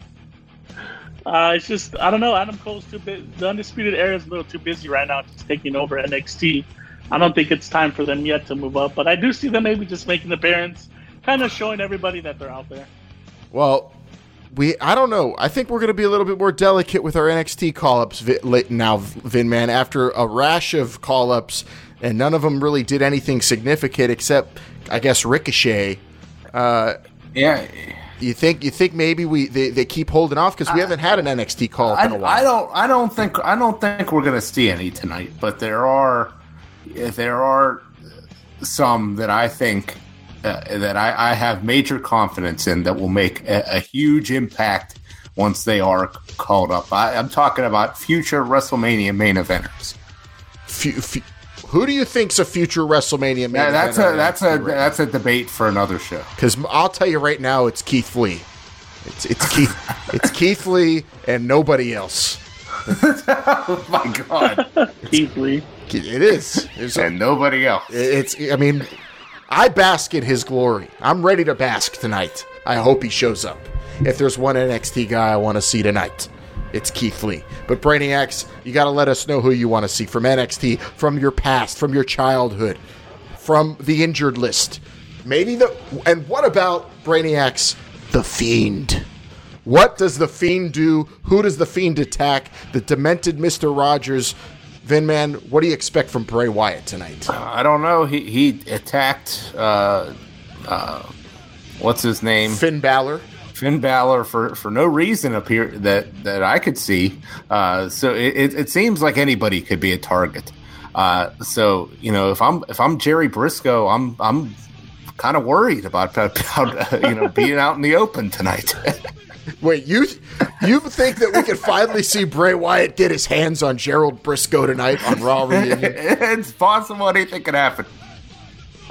just, I don't know. Adam Cole's too busy. The Undisputed Era is a little too busy right now, just taking over NXT. I don't think it's time for them yet to move up, but I do see them maybe just making an appearance kind of showing everybody that they're out there. Well, I don't know. I think we're going to be a little bit more delicate with our NXT call-ups now, Vin, man, after a rash of call-ups, and none of them really did anything significant except, I guess, Ricochet. Yeah. You think maybe they keep holding off because we haven't had an NXT call-up in a while. I don't think we're going to see any tonight, but there are some that I think that I have major confidence in that will make a huge impact once they are called up. I'm talking about future WrestleMania main eventers. Who do you think's a future WrestleMania main eventer? That's a debate for another show. Because I'll tell you right now, it's Keith Lee. It's Keith Lee and nobody else. Oh my God, Keith Lee. It is, and nobody else. I mean, I bask in his glory. I'm ready to bask tonight. I hope he shows up. If there's one NXT guy I want to see tonight, it's Keith Lee. But Brainiacs, you got to let us know who you want to see from NXT, from your past, from your childhood, from the injured list. And what about, Brainiacs, The Fiend? What does The Fiend do? Who does The Fiend attack? The demented Mr. Rogers. Vin, man, what do you expect from Bray Wyatt tonight? I don't know. He attacked, what's his name? Finn Balor. Finn Balor for no reason that I could see. So it seems like anybody could be a target. So you know, if I'm Jerry Briscoe, I'm kind of worried about being out in the open tonight. Wait, you think that we could finally see Bray Wyatt get his hands on Gerald Briscoe tonight on Raw Reunion? It's possible anything could happen.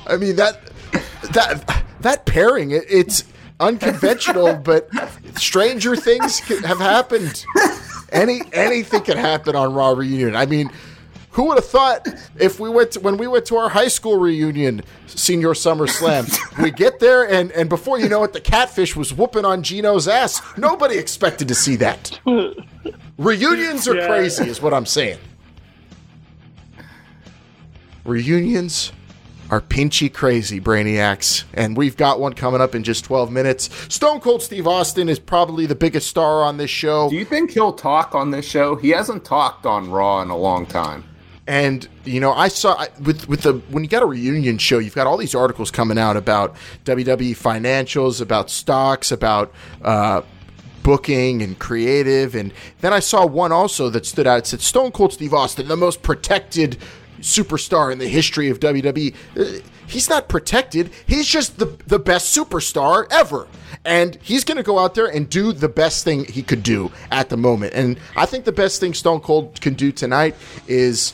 I mean that pairing, it's unconventional, but stranger things have happened. Anything could happen on Raw Reunion. I mean, who would have thought when we went to our high school reunion, Senior Summer Slam, we get there and before you know it, the catfish was whooping on Gino's ass. Nobody expected to see that. Reunions are crazy, is what I'm saying. Reunions are pinchy crazy, Brainiacs, and we've got one coming up in just 12 minutes. Stone Cold Steve Austin is probably the biggest star on this show. Do you think he'll talk on this show? He hasn't talked on Raw in a long time. And you know, I saw when you got a reunion show, you've got all these articles coming out about WWE financials, about stocks, about booking and creative, and then I saw one also that stood out. It said Stone Cold Steve Austin, the most protected superstar in the history of WWE. He's not protected. He's just the best superstar ever, and he's going to go out there and do the best thing he could do at the moment. And I think the best thing Stone Cold can do tonight is,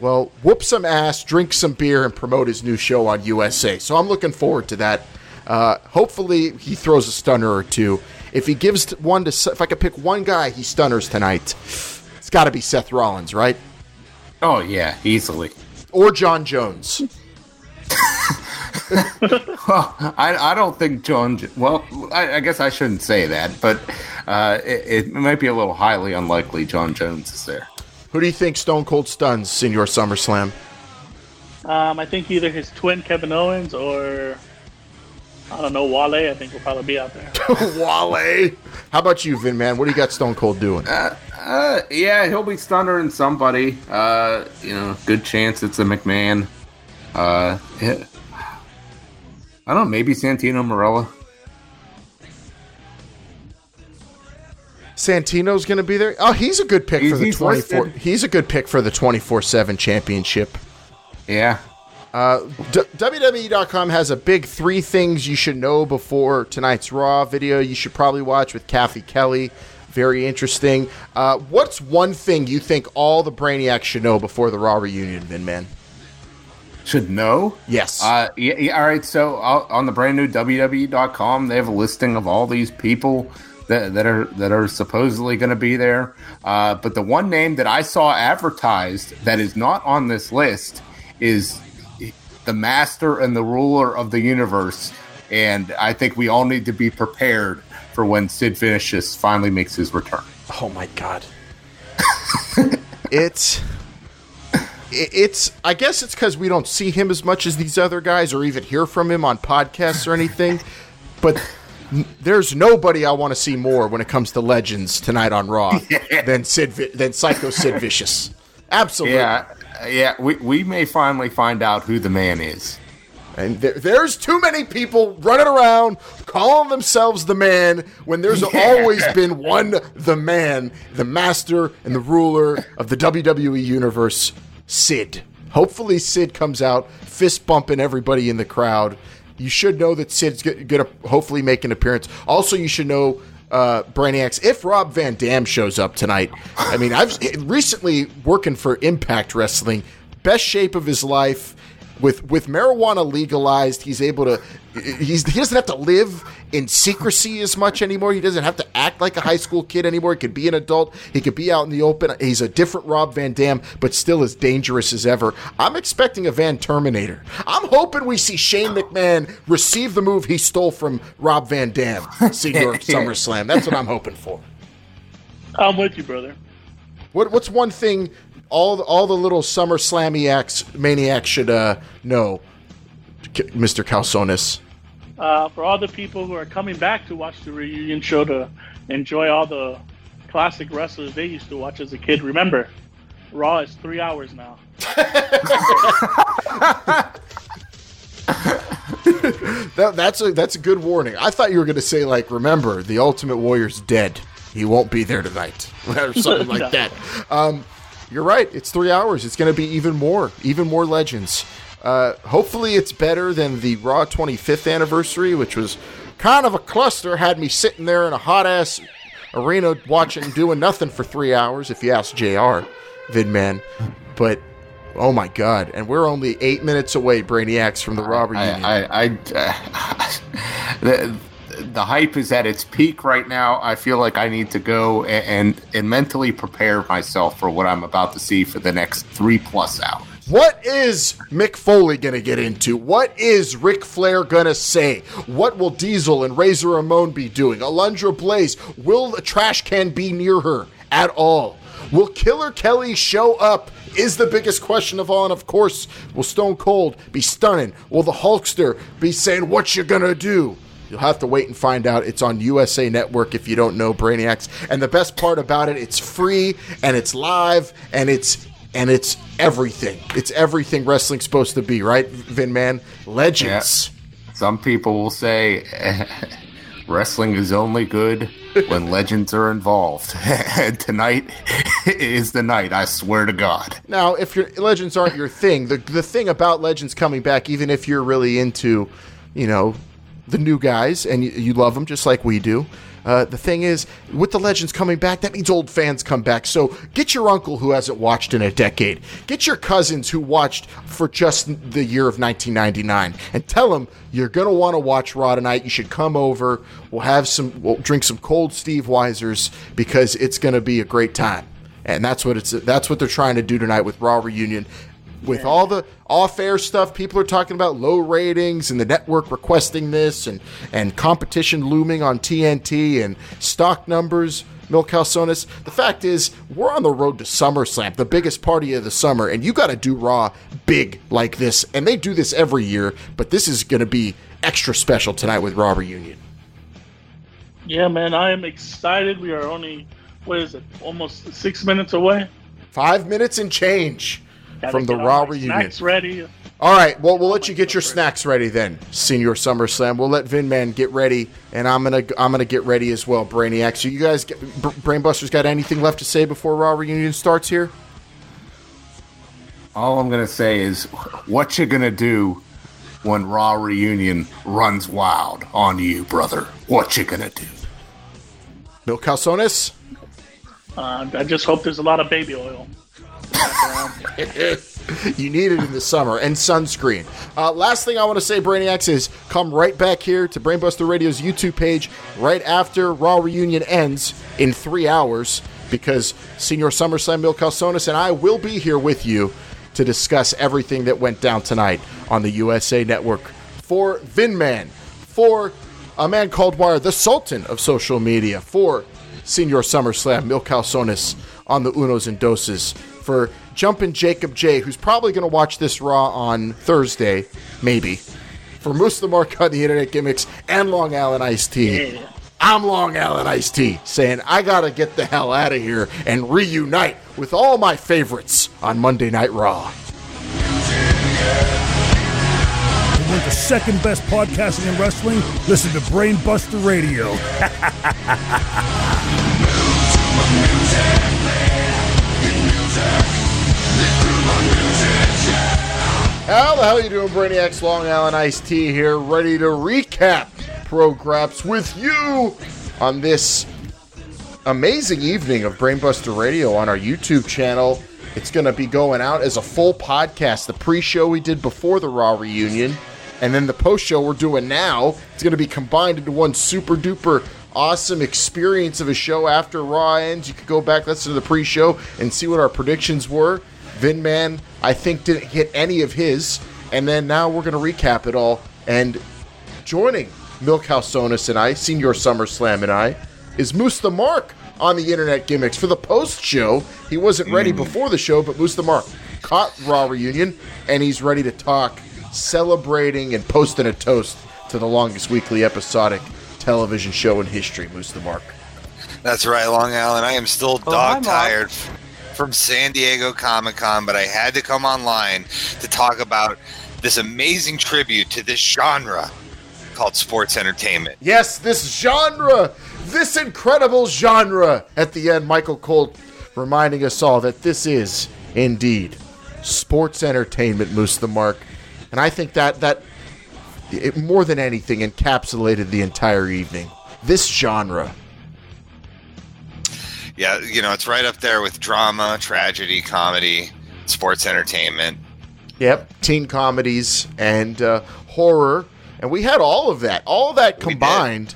well, whoop some ass, drink some beer, and promote his new show on USA. So I'm looking forward to that. Hopefully he throws a stunner or two. If I could pick one guy he stunners tonight, it's got to be Seth Rollins, right? Oh, yeah, easily. Or John Jones. Well, I don't think John... Well, I guess I shouldn't say that, but it might be a little highly unlikely John Jones is there. Who do you think Stone Cold stuns, Senior SummerSlam? I think either his twin, Kevin Owens, or... I don't know, Wale, I think, will probably be out there. Wale? How about you, Vin, man? What do you got Stone Cold doing? Yeah, he'll be stunnering somebody. Good chance it's a McMahon. Yeah. I don't know, maybe Santino Marella. Santino's going to be there? Oh, he's a good pick for the 24. He's a good pick for the 24/7 championship. Yeah. WWE.com has a big 3 things you should know before tonight's Raw video you should probably watch with Kathy Kelly. Very interesting. What's one thing you think all the Brainiacs should know before the Raw reunion, Vin Man? Should know? Yes. Yeah, all right, so on the brand new WWE.com, they have a listing of all these people that are supposedly going to be there. But the one name that I saw advertised that is not on this list is... the master and the ruler of the universe, and I think we all need to be prepared for when Sid Vicious finally makes his return. Oh my God. It's it's, I guess it's because we don't see him as much as these other guys or even hear from him on podcasts or anything, but there's nobody I want to see more when it comes to legends tonight on Raw than Psycho Sid Vicious. Absolutely. Yeah, we may finally find out who the man is. And there's too many people running around calling themselves the man when there's always been one, the man, the master and the ruler of the WWE universe, Sid. Hopefully Sid comes out fist bumping everybody in the crowd. You should know that Sid's going to hopefully make an appearance. Also, you should know, Brainiacs, if Rob Van Dam shows up tonight. I mean, I've recently working for Impact Wrestling, best shape of his life. With marijuana legalized, he's able to. He doesn't have to live in secrecy as much anymore. He doesn't have to act like a high school kid anymore. He could be an adult. He could be out in the open. He's a different Rob Van Dam, but still as dangerous as ever. I'm expecting a Van Terminator. I'm hoping we see Shane McMahon receive the move he stole from Rob Van Dam, Senior SummerSlam. That's what I'm hoping for. I'm with you, brother. What's one thing all the little summer slammy maniacs should know, Mr. Calzones? For all the people who are coming back to watch the reunion show to enjoy all the classic wrestlers they used to watch as a kid, remember, Raw is 3 hours now. That's a good warning. I thought you were going to say, like, remember, the Ultimate Warrior's dead. He won't be there tonight. Or something like that. You're right. It's 3 hours. It's going to be even more legends. Hopefully it's better than the Raw 25th anniversary, which was kind of a cluster, had me sitting there in a hot-ass arena watching, doing nothing for 3 hours, if you ask JR, Vidman. But, oh, my God. And we're only 8 minutes away, Brainiacs, from the Raw reunion. The hype is at its peak right now. I feel like I need to go and mentally prepare myself for what I'm about to see for the next 3+ hours. What is Mick Foley going to get into? What is Ric Flair going to say? What will Diesel and Razor Ramon be doing? Alundra Blaze, will the trash can be near her at all? Will Killer Kelly show up is the biggest question of all, and of course, will Stone Cold be stunning? Will the Hulkster be saying, what you gonna do? You'll have to wait and find out. It's on USA Network if you don't know, Brainiacs. And the best part about it, it's free and it's live and it's everything. It's everything wrestling's supposed to be, right, Vin Man? Legends. Yeah. Some people will say wrestling is only good when legends are involved. Tonight is the night, I swear to God. Now, if your legends aren't your thing, the thing about legends coming back, even if you're really into, you know, the new guys, and you love them just like we do. The thing is, with the legends coming back, that means old fans come back. So get your uncle who hasn't watched in a decade. Get your cousins who watched for just the year of 1999, and tell them you're going to want to watch Raw tonight. You should come over. We'll drink some cold Steve Weisers because it's going to be a great time. And that's what they're trying to do tonight with Raw Reunion. With all the off-air stuff, people are talking about low ratings and the network requesting this and competition looming on TNT and stock numbers, Mil Calzones. The fact is, we're on the road to SummerSlam, the biggest party of the summer, and you got to do Raw big like this. And they do this every year, but this is going to be extra special tonight with Raw Reunion. Yeah, man, I am excited. We are only, almost 6 minutes away? 5 minutes and change. From the Raw reunion. Snacks ready. All right, well, we'll let you get your snacks ready then, Senior SummerSlam. We'll let Vinman get ready, and I'm gonna get ready as well, Brainiac. So you guys, Brainbusters, got anything left to say before Raw reunion starts here? All I'm gonna say is, what you gonna do when Raw reunion runs wild on you, brother? What you gonna do? Mil Calzones? I just hope there's a lot of baby oil. You need it in the summer, and sunscreen. Last thing I want to say, Brainiacs, is come right back here to Brainbuster Radio's YouTube page right after Raw Reunion ends in 3 hours, because Senior SummerSlam, Mil Calzones, and I will be here with you to discuss everything that went down tonight on the USA Network. For Vinman, for a man called Wire, the Sultan of social media, for Senior SummerSlam, Mil Calzones on the Unos and Doses, for Jumpin' Jacob J, who's probably going to watch this Raw on Thursday, maybe, for Mustafa Marquardt, the Internet Gimmicks, and Long Island Iced Tea. Yeah. I'm Long Island Iced Tea, saying I got to get the hell out of here and reunite with all my favorites on Monday Night Raw. We're the second best podcasting in wrestling. Listen to Brain Buster Radio. How the hell are you doing, Brainiacs? Long Island Iced Tea here, ready to recap Prograps with you on this amazing evening of Brain Buster Radio on our YouTube channel. It's going to be going out as a full podcast. The pre-show we did before the Raw reunion, and then the post-show we're doing now. It's going to be combined into one super-duper awesome experience of a show after Raw ends. You could go back, listen to the pre-show, and see what our predictions were. Vin Man, I think, didn't hit any of his. And then now we're going to recap it all. And joining Milkhouse Sonis and I, Senior SummerSlam and I, is Moose the Mark on the Internet Gimmicks for the post-show. He wasn't ready before the show, but Moose the Mark caught Raw reunion, and he's ready to talk, celebrating and posting a toast to the longest weekly episodic television show in history, Moose the Mark. That's right, Long Island. I am still dog-tired from San Diego Comic-Con, but I had to come online to talk about this amazing tribute to this genre called sports entertainment. Yes, this genre, this incredible genre. At the end, Michael Colt reminding us all that this is indeed sports entertainment, Moose the Mark. And I think that it, more than anything, encapsulated the entire evening. This genre. Yeah, you know, it's right up there with drama, tragedy, comedy, sports entertainment. Yep, teen comedies and horror. And we had all of that. All of that combined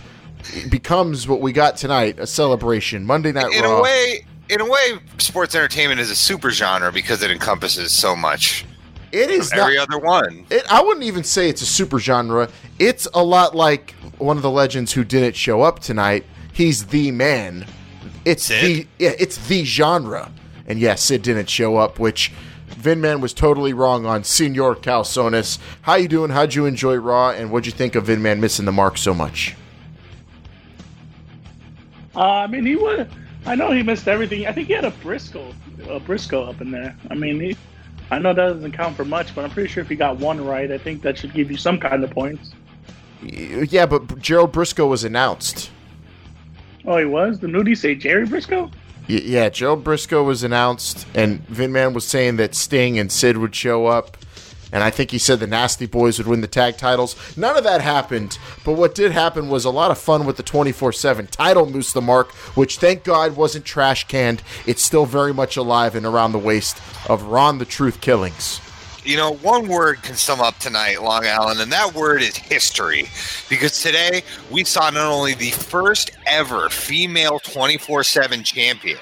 becomes what we got tonight, a celebration. Monday Night Raw. In a way, sports entertainment is a super genre because it encompasses so much. It is not, every other one. I wouldn't even say it's a super genre. It's a lot like one of the legends who didn't show up tonight. He's the man. It's the genre. And yes, Sid didn't show up, which Vin Man was totally wrong on. Senor Calzones, how you doing? How'd you enjoy Raw? And what'd you think of Vin Man missing the mark so much? I mean, I know he missed everything. I think he had a Briscoe up in there. I mean, I know that doesn't count for much, but I'm pretty sure if he got one right, I think that should give you some kind of points. Yeah, but Gerald Briscoe was announced. Oh, he was? The nudie say Jerry Briscoe? Yeah, Gerald Briscoe was announced, and Vin Man was saying that Sting and Sid would show up, and I think he said the Nasty Boys would win the tag titles. None of that happened, but what did happen was a lot of fun with the 24/7 title, Moose the Mark, which, thank God, wasn't trash canned. It's still very much alive and around the waist of Ron the Truth Killings. You know, one word can sum up tonight, Long Island, and that word is history. Because today, we saw not only the first ever female 24/7 champion,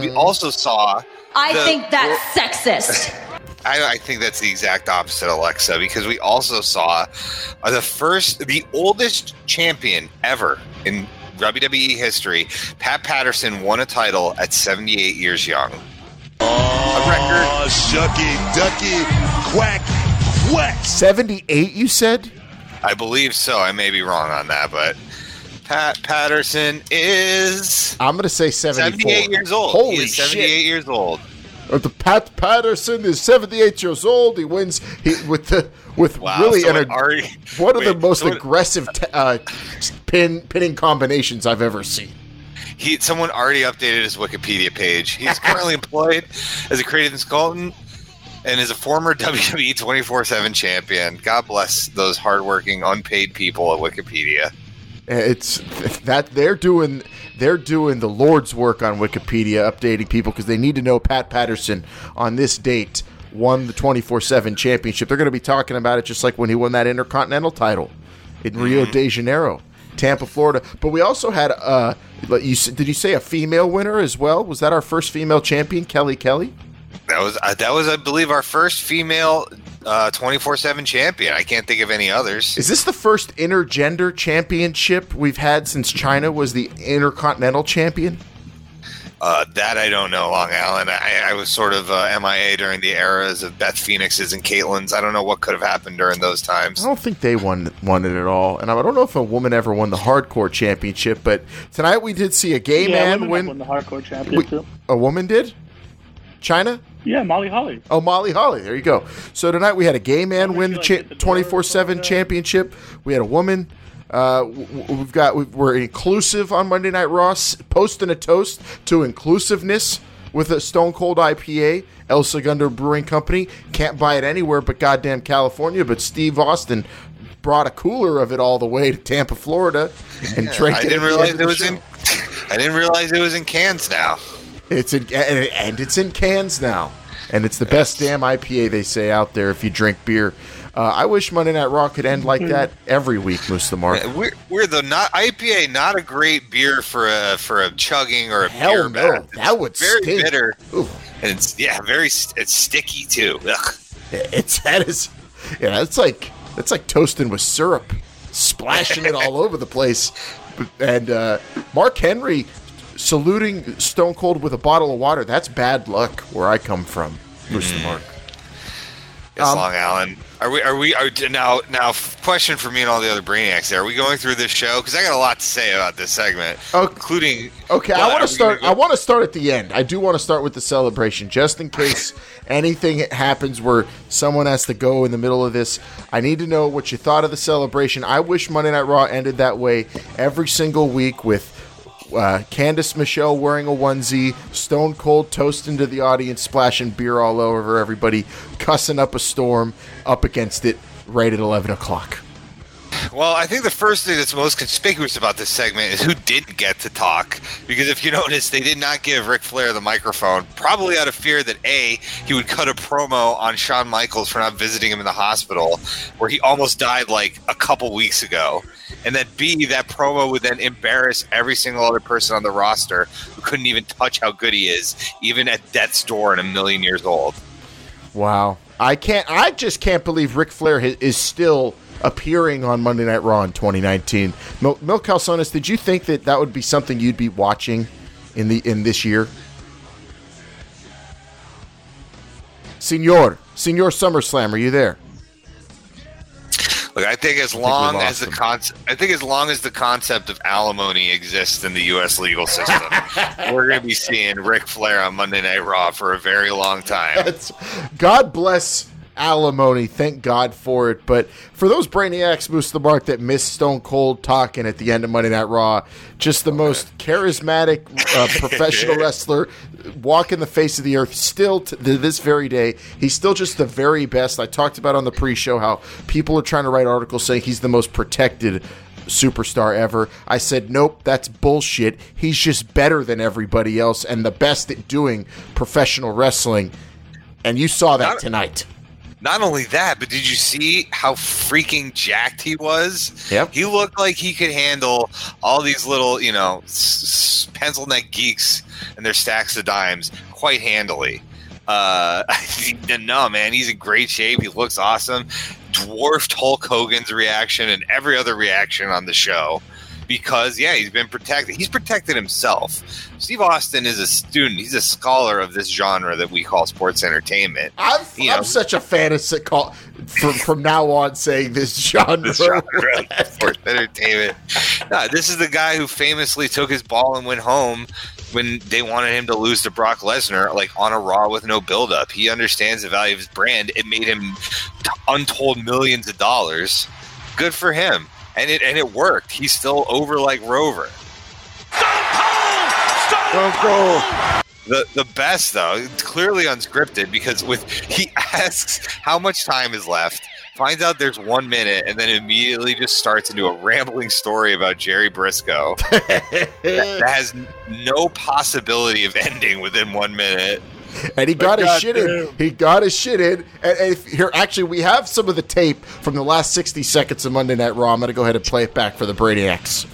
we also saw... I think that's sexist. I think that's the exact opposite, Alexa, because we also saw the oldest champion ever in WWE history. Pat Patterson won a title at 78 years young. A record. Oh, shucky, ducky, quack, quack. 78, you said? I believe so. I may be wrong on that, but Pat Patterson is... I'm going to say 74. 78 years old. Holy shit. 78 years old. The Pat Patterson is 78 years old. He wins one of the most aggressive pinning combinations I've ever seen. Someone already updated his Wikipedia page. He's currently employed as a creative consultant and is a former WWE 24/7 champion. God bless those hardworking, unpaid people at Wikipedia. It's that they're doing the Lord's work on Wikipedia, updating people because they need to know Pat Patterson on this date won the 24/7 championship. They're going to be talking about it just like when he won that Intercontinental title in Rio de Janeiro. Tampa, Florida. But we also had did you say a female winner as well? Was that our first female champion, Kelly Kelly? That was I believe our first female 24/7 champion. I can't think of any others. Is this the first intergender championship we've had since China was the Intercontinental champion? That I don't know, Long Island. I was sort of MIA during the eras of Beth Phoenix's and Caitlin's. I don't know what could have happened during those times. I don't think they won it at all. And I don't know if a woman ever won the hardcore championship, but tonight we did see a gay man win the hardcore championship. A woman did? Chyna? Yeah, Molly Holly. Oh, Molly Holly. There you go. So tonight we had a gay man win the 24/7 championship. We had a woman. We're inclusive on Monday Night Raw, posting a toast to inclusiveness with a Stone Cold IPA, El Segundo Brewing Company. Can't buy it anywhere but goddamn California, but Steve Austin brought a cooler of it all the way to Tampa, Florida, and drank it. I didn't realize it was in cans now. It's in cans now, and it's the best damn IPA, they say, out there if you drink beer. I wish Monday Night Raw could end like that every week, Moose the Mark. We're the IPA, not a great beer for a chugging or a beer. No, that would stink. Very bitter. Ooh. And it's sticky too. Ugh. It's like toasting with syrup, splashing it all over the place. And Mark Henry saluting Stone Cold with a bottle of water. That's bad luck where I come from, Moose the Mark. It's Long Island. Are we now? Question for me and all the other Brainiacs there. Are we going through this show? Because I got a lot to say about this segment, including. Okay, I want to start. I want to start at the end. I do want to start with the celebration, just in case anything happens where someone has to go in the middle of this. I need to know what you thought of the celebration. I wish Monday Night Raw ended that way every single week with Candice Michelle wearing a onesie, Stone Cold toasting to the audience, splashing beer all over everybody, cussing up a storm, up against it right at 11 o'clock. Well, I think the first thing that's most conspicuous about this segment is who did get to talk, because if you notice, they did not give Ric Flair the microphone, probably out of fear that, A, he would cut a promo on Shawn Michaels for not visiting him in the hospital, where he almost died like a couple weeks ago, and that, B, that promo would then embarrass every single other person on the roster who couldn't even touch how good he is, even at death's door and a million years old. Wow. I just can't believe Ric Flair is still appearing on Monday Night Raw in 2019. Mil Calzones, did you think that would be something you'd be watching in this year? Senor SummerSlam, are you there? Look, I think as long as the concept of alimony exists in the U.S. legal system, we're going to be seeing Ric Flair on Monday Night Raw for a very long time. God bless alimony. Thank God for it. But for those Brainiacs, Moose the Mark, that missed Stone Cold talking at the end of Monday Night Raw, just the most charismatic professional wrestler walking the face of the earth still to this very day. He's still just the very best. I talked about on the pre-show how people are trying to write articles saying he's the most protected superstar ever. I said, nope, that's bullshit. He's just better than everybody else and the best at doing professional wrestling. And you saw that tonight. Not only that, but did you see how freaking jacked he was? Yep. He looked like he could handle all these little, pencil neck geeks and their stacks of dimes quite handily. No, man, he's in great shape. He looks awesome. Dwarfed Hulk Hogan's reaction and every other reaction on the show. Because, yeah, he's been protected. He's protected himself. Steve Austin is a student. He's a scholar of this genre that we call sports entertainment. I'm such a fan of from now on saying this genre. This genre of sports entertainment. No, this is the guy who famously took his ball and went home when they wanted him to lose to Brock Lesnar, like on a Raw with no build-up. He understands the value of his brand. It made him untold millions of dollars. Good for him. And it worked. He's still over like Rover. Stone Cold! The best, though, clearly unscripted, because he asks how much time is left, finds out there's 1 minute, and then immediately just starts into a rambling story about Jerry Briscoe that has no possibility of ending within 1 minute. And he got his shit in. Actually, we have some of the tape from the last 60 seconds of Monday Night Raw. I'm going to go ahead and play it back for the Brainiacs.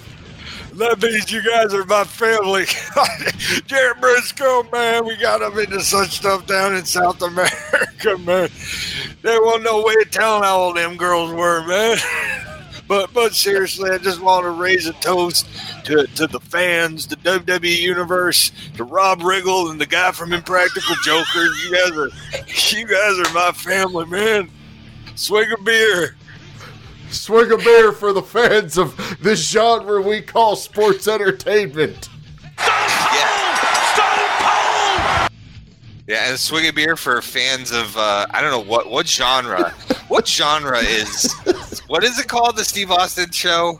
That means you guys are my family. Jared Briscoe, man, we got him into such stuff down in South America, man. There wasn't no way of telling how old them girls were, man. But seriously, I just want to raise a toast to the fans, the WWE Universe, to Rob Riggle and the guy from Impractical Jokers. You guys are my family, man. Swig a beer. Swig a beer for the fans of this genre we call sports entertainment. Yeah, and a swig of beer for fans of, I don't know, what genre? What genre is, what is it called, the Steve Austin show?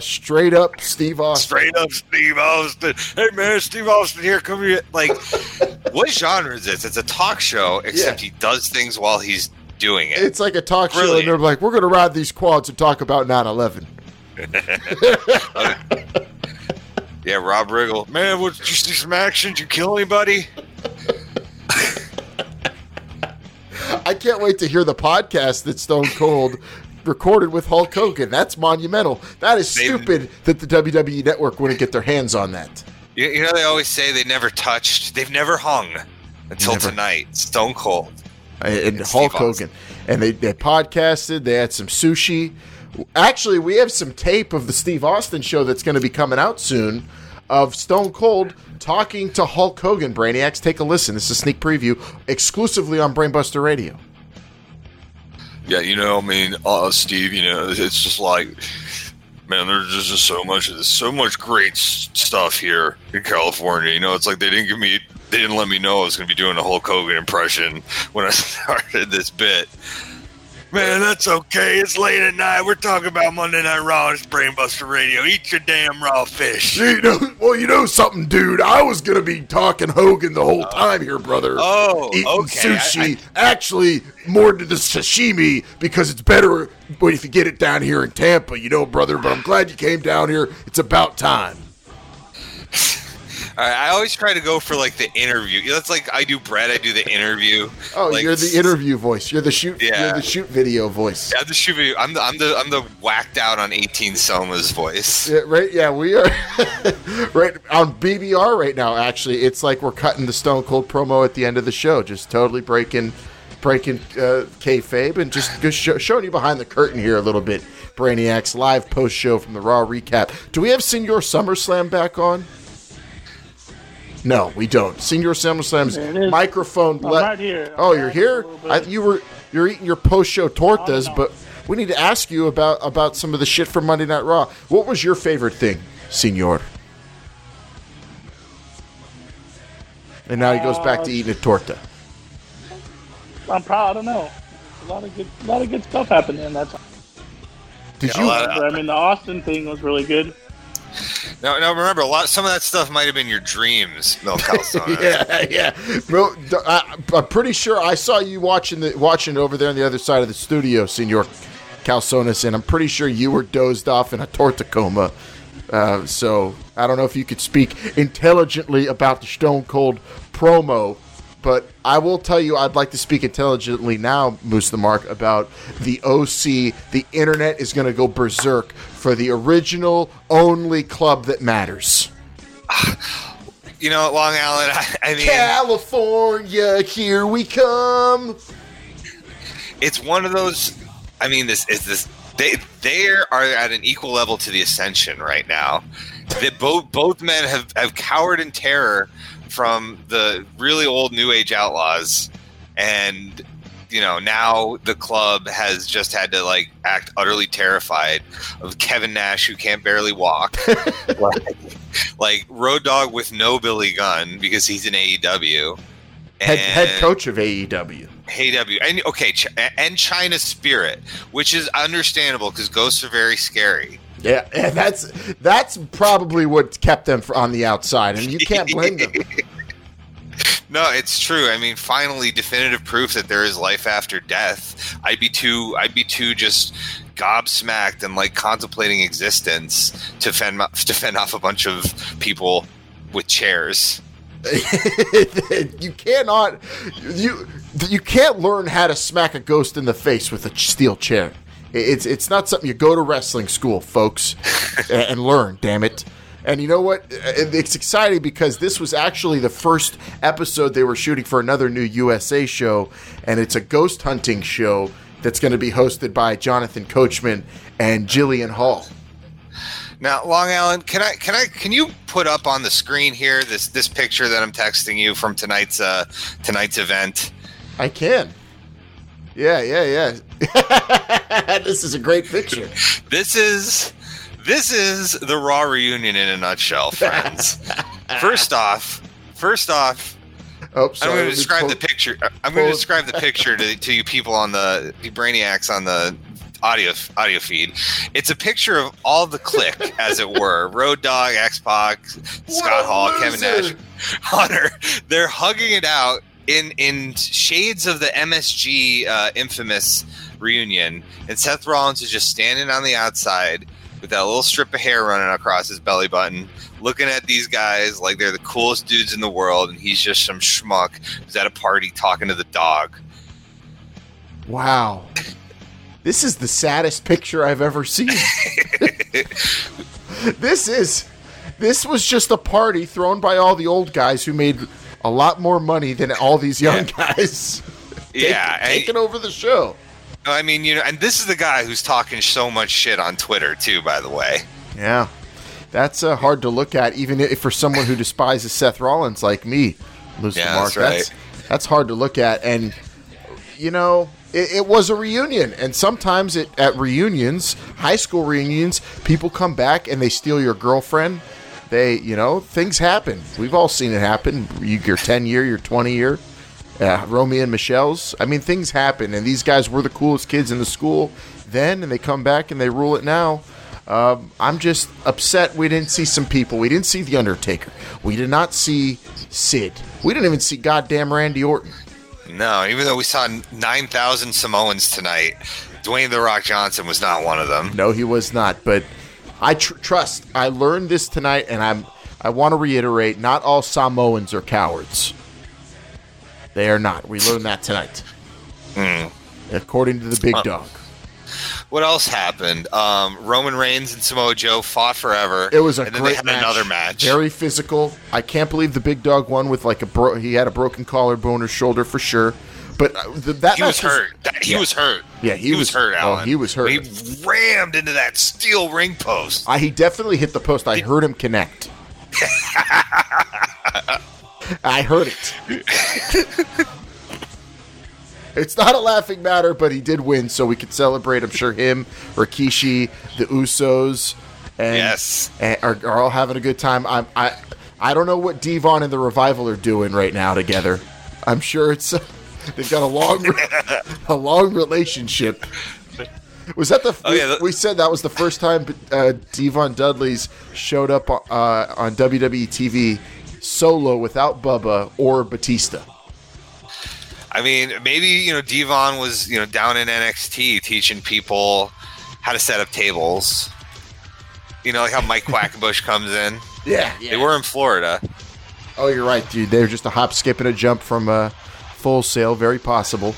Straight Up Steve Austin. Straight Up Steve Austin. Hey, man, Steve Austin here, come here. Like, what genre is this? It's a talk show, except he does things while he's doing it. It's like a talk show, and they're like, we're going to ride these quads and talk about 9/11. Yeah, Rob Riggle. Man, what, did you see some action? Did you kill anybody? I can't wait to hear the podcast that Stone Cold recorded with Hulk Hogan. That's monumental. That is stupid that the WWE Network wouldn't get their hands on that. You know, they always say they never touched. They've never hung until tonight. Stone Cold. And Hulk Hogan. And they podcasted. They had some sushi. Actually, we have some tape of the Steve Austin show that's going to be coming out soon of Stone Cold talking to Hulk Hogan. Brainiacs, take a listen. This is a sneak preview exclusively on Brainbuster Radio. Yeah, you know, I mean, Steve, you know, it's just like, man, there's just so much of this, so much great stuff here in California. You know, it's like they didn't let me know I was going to be doing a Hulk Hogan impression when I started this bit. Man, that's okay. It's late at night. We're talking about Monday Night Raw. It's Brainbuster Radio. Eat your damn raw fish. You know something, dude. I was going to be talking Hogan the whole time here, brother. Oh, eating sushi. Actually, more to the sashimi because it's better if you get it down here in Tampa, you know, brother. But I'm glad you came down here. It's about time. All right, I always try to go for, like, the interview. That's like I do Brad, I do the interview. Oh, like, you're the interview voice. You're the shoot You're the shoot video voice. Yeah, the shoot video. I'm the whacked out on 18 Selma's voice. Yeah, right. Yeah, we are right on BBR right now, actually. It's like we're cutting the Stone Cold promo at the end of the show, just totally breaking kayfabe and just showing you behind the curtain here a little bit. Brainiacs live post show from the Raw recap. Do we have Senor SummerSlam back on? No, we don't. Senor SummerSlam's microphone. I'm right here. Oh, you're here? You're eating your post-show tortas, but we need to ask you about some of the shit from Monday Night Raw. What was your favorite thing, Senor? And now he goes back to eating a torta. I'm proud. I don't know. A lot of good stuff happened in that time. I mean, the Austin thing was really good. Now remember, some of that stuff might have been your dreams, Mil Calzone. Yeah. Well, I'm pretty sure I saw you watching over there on the other side of the studio, Senor Calzones, and I'm pretty sure you were dozed off in a torta coma. So I don't know if you could speak intelligently about the Stone Cold promo, but I will tell you I'd like to speak intelligently now, Moose the Mark, about the OC. The internet is going to go berserk for the original only club that matters. You know, Long Island, I mean... California, here we come! It's one of those... I mean, they are at an equal level to the Ascension right now. Both men have cowered in terror from the really old New Age Outlaws, and... You know, now the club has just had to, like, act utterly terrified of Kevin Nash, who can't barely walk. like Road Dogg with no Billy Gunn because he's in AEW. Head coach of AEW. And, okay, and China Spirit, which is understandable because ghosts are very scary. Yeah, and that's probably what kept them on the outside, and you can't blame them. No, it's true. I mean, finally, definitive proof that there is life after death. I'd be too just gobsmacked and like contemplating existence to fend off a bunch of people with chairs. You can't learn how to smack a ghost in the face with a steel chair. It's not something you go to wrestling school, folks, and learn. Damn it. And you know what? It's exciting because this was actually the first episode they were shooting for another new USA show, and it's a ghost hunting show that's going to be hosted by Jonathan Coachman and Jillian Hall. Now, Long Island, can you put up on the screen here this picture that I'm texting you from tonight's event? I can. Yeah. This is a great picture. This is the Raw reunion in a nutshell, friends. First off, oh, sorry, I'm going to describe the picture. I'm going to describe the picture to you people on the Brainiacs on the audio feed. It's a picture of all the clique, as it were. Road Dogg, X-Pac, Scott Hall, Kevin Nash, Hunter. They're hugging it out in shades of the MSG infamous reunion, and Seth Rollins is just standing on the outside with that little strip of hair running across his belly button, looking at these guys like they're the coolest dudes in the world, and he's just some schmuck who's at a party talking to the dog. Wow. This is the saddest picture I've ever seen. This was just a party thrown by all the old guys who made a lot more money than all these young guys. Taking over the show. I mean, and this is the guy who's talking so much shit on Twitter too, by the way. Yeah. That's hard to look at, even if for someone who despises Seth Rollins like me, Mark. That's right. That's hard to look at, and it was a reunion, and sometimes at reunions, high school reunions, people come back and they steal your girlfriend. They, things happen. We've all seen it happen. Your 10-year, your 20-year, Romeo and Michelle's. I mean, things happen, and these guys were the coolest kids in the school then, and they come back and they rule it now. I'm just upset we didn't see some people. We didn't see The Undertaker. We did not see Sid. We didn't even see goddamn Randy Orton. No, even though we saw 9,000 Samoans tonight, Dwayne The Rock Johnson was not one of them. No, he was not. But I trust. I learned this tonight, and I want to reiterate, not all Samoans are cowards. They are not. We learned that tonight. According to the big dog. What else happened? Roman Reigns and Samoa Joe fought forever. It was a great match. And then they had another match. Very physical. I can't believe the big dog won with he had a broken collarbone or shoulder for sure. But that he match was hurt. Was hurt. Yeah, he was hurt, Alan. Oh, he was hurt. He rammed into that steel ring post. He definitely hit the post. I heard him connect. I heard it. It's not a laughing matter, but he did win, so we could celebrate. I'm sure him, Rikishi, the Usos, and are all having a good time. I don't know what D-Von and the Revival are doing right now together. I'm sure they've got a long relationship. Was that we said that was the first time D-Von Dudley's showed up on WWE TV solo without Bubba or Batista. I mean, maybe, D-Von was, down in NXT teaching people how to set up tables. Like how Mike Quackenbush comes in. Yeah. They were in Florida. Oh, you're right, dude. They were just a hop, skip, and a jump from Full Sail. Very possible.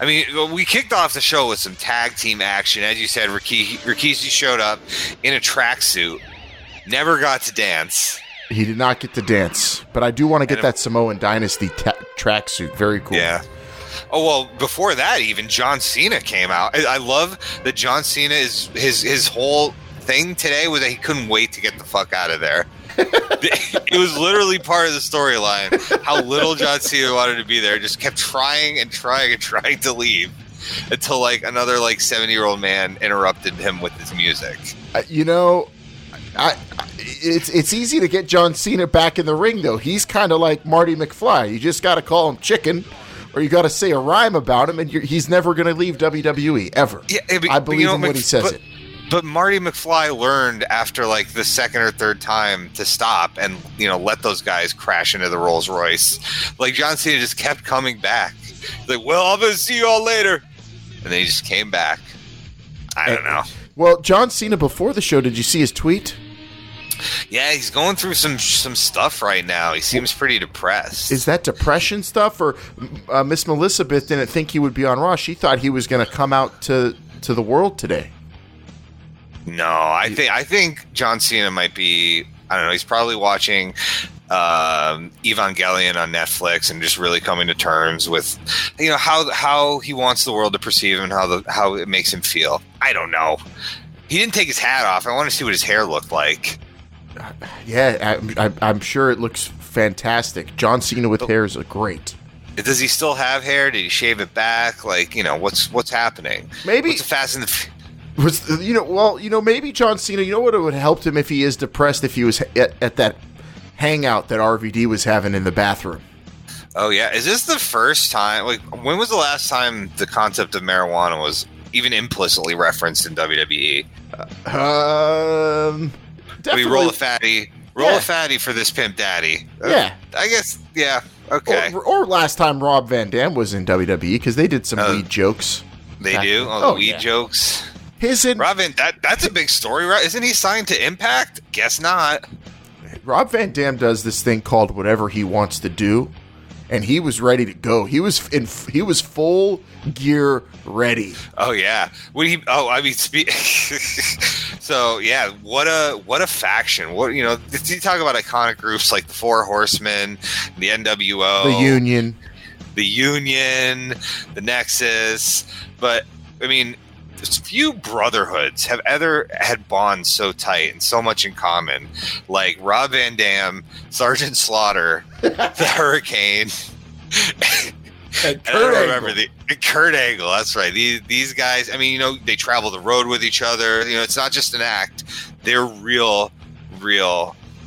I mean, we kicked off the show with some tag team action. As you said, Rikishi showed up in a tracksuit. Never got to dance. He did not get to dance, but I do want to get that Samoan Dynasty tracksuit. Very cool. Yeah. Oh, well, before that, even John Cena came out. I love that John Cena is his whole thing today was that he couldn't wait to get the fuck out of there. It was literally part of the storyline, how little John Cena wanted to be there, just kept trying and trying and trying to leave until another 70-year-old man interrupted him with his music. It's easy to get John Cena back in the ring, though. He's kind of like Marty McFly. You just got to call him chicken, or you got to say a rhyme about him, and he's never going to leave WWE, ever. Yeah, I believe in what he says. But Marty McFly learned after, the second or third time to stop and, let those guys crash into the Rolls Royce. John Cena just kept coming back. I'm going to see you all later. And then he just came back. I don't know. Well, John Cena, before the show, did you see his tweet? Yeah, he's going through some stuff right now. He seems pretty depressed. Is that depression stuff? Or Miss Melissabeth didn't think he would be on Raw. She thought he was going to come out to the world today. No, I think John Cena might be, I don't know, he's probably watching Evangelion on Netflix, and just really coming to terms with, you know, how he wants the world to perceive him and how it makes him feel. I don't know. He didn't take his hat off. I want to see what his hair looked like. Yeah, I'm sure it looks fantastic. John Cena with hair is great. Does he still have hair? Did he shave it back? Like, you know, what's happening? Maybe it's Fast and the. Maybe John Cena. You know what? It would have helped him if he is depressed. If he was at that hangout that RVD was having in the bathroom. Oh yeah, is this the first time? Like, when was the last time the concept of marijuana was even implicitly referenced in WWE? Definitely. We roll a fatty for this pimp daddy. Yeah, I guess. Yeah. Okay. Or last time Rob Van Dam was in WWE, because they did some weed jokes. They do? Oh, weed jokes. Robin, that's a big story, right? Isn't he signed to Impact? Guess not. Rob Van Dam does this thing called whatever he wants to do, and he was ready to go. He was full gear ready. Oh yeah. So yeah, what a faction. What, you know? You talk about iconic groups like the Four Horsemen, the NWO, the Union, the Nexus, but I mean, few brotherhoods have ever had bonds so tight and so much in common, like Rob Van Dam, Sergeant Slaughter, the Hurricane, and Kurt Angle. That's right. These guys. I mean, you know, they travel the road with each other. You know, it's not just an act. They're real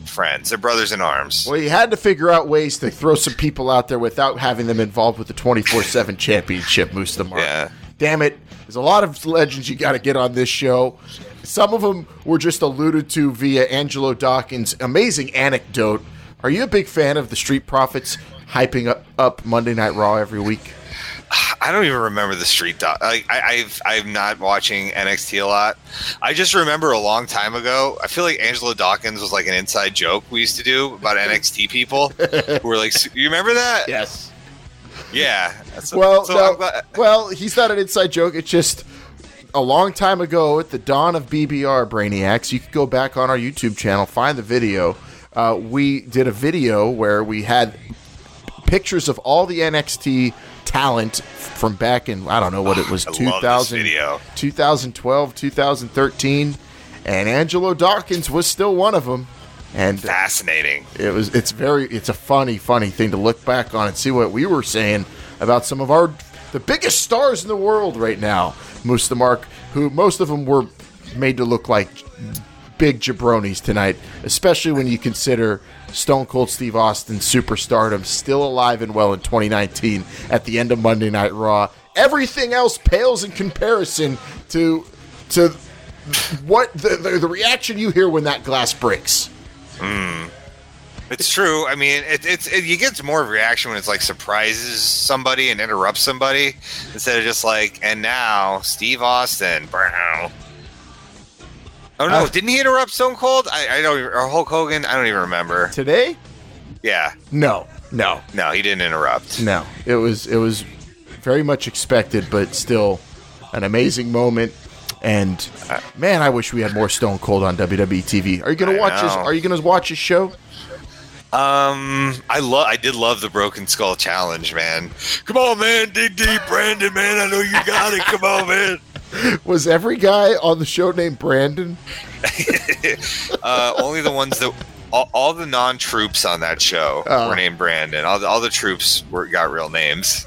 friends. They're brothers in arms. Well, you had to figure out ways to throw some people out there without having them involved with the 24/7 championship. Moose the Mark. Yeah. Damn it. There's a lot of legends you got to get on this show. Some of them were just alluded to via Angelo Dawkins' amazing anecdote. Are you a big fan of the Street Profits hyping up Monday Night Raw every week? I don't even remember the Street. I'm not watching NXT a lot. I just remember a long time ago, I feel like Angelo Dawkins was like an inside joke we used to do about NXT people who were like, you remember that? Yes. Yeah. He's not an inside joke. It's just a long time ago at the dawn of BBR, Brainiacs. You could go back on our YouTube channel, find the video. We did a video where we had pictures of all the NXT talent from back in, I don't know what it was, 2012, 2013. And Angelo Dawkins was still one of them. And fascinating. It's a funny thing to look back on and see what we were saying about some of the biggest stars in the world right now. Moose the Mark, who most of them were made to look like big jabronis tonight, especially when you consider Stone Cold Steve Austin's superstardom still alive and well in 2019 at the end of Monday Night Raw. Everything else pales in comparison to what the reaction you hear when that glass breaks. Mm. It's true. I mean, you get more of a reaction when it's like surprises somebody and interrupts somebody instead of just like, and now Steve Austin. Oh no! Didn't he interrupt Stone Cold? I don't. Or Hulk Hogan? I don't even remember. Today? Yeah. No. He didn't interrupt. No. It was very much expected, but still an amazing moment. And man, I wish we had more Stone Cold on WWE TV. Are you gonna watch his show? I did love the Broken Skull Challenge, man. Come on, man, dig deep, Brandon, man. I know you got it. Come on, man. Was every guy on the show named Brandon? Only the ones that all the non-troops on that show were named Brandon. All the troops got real names.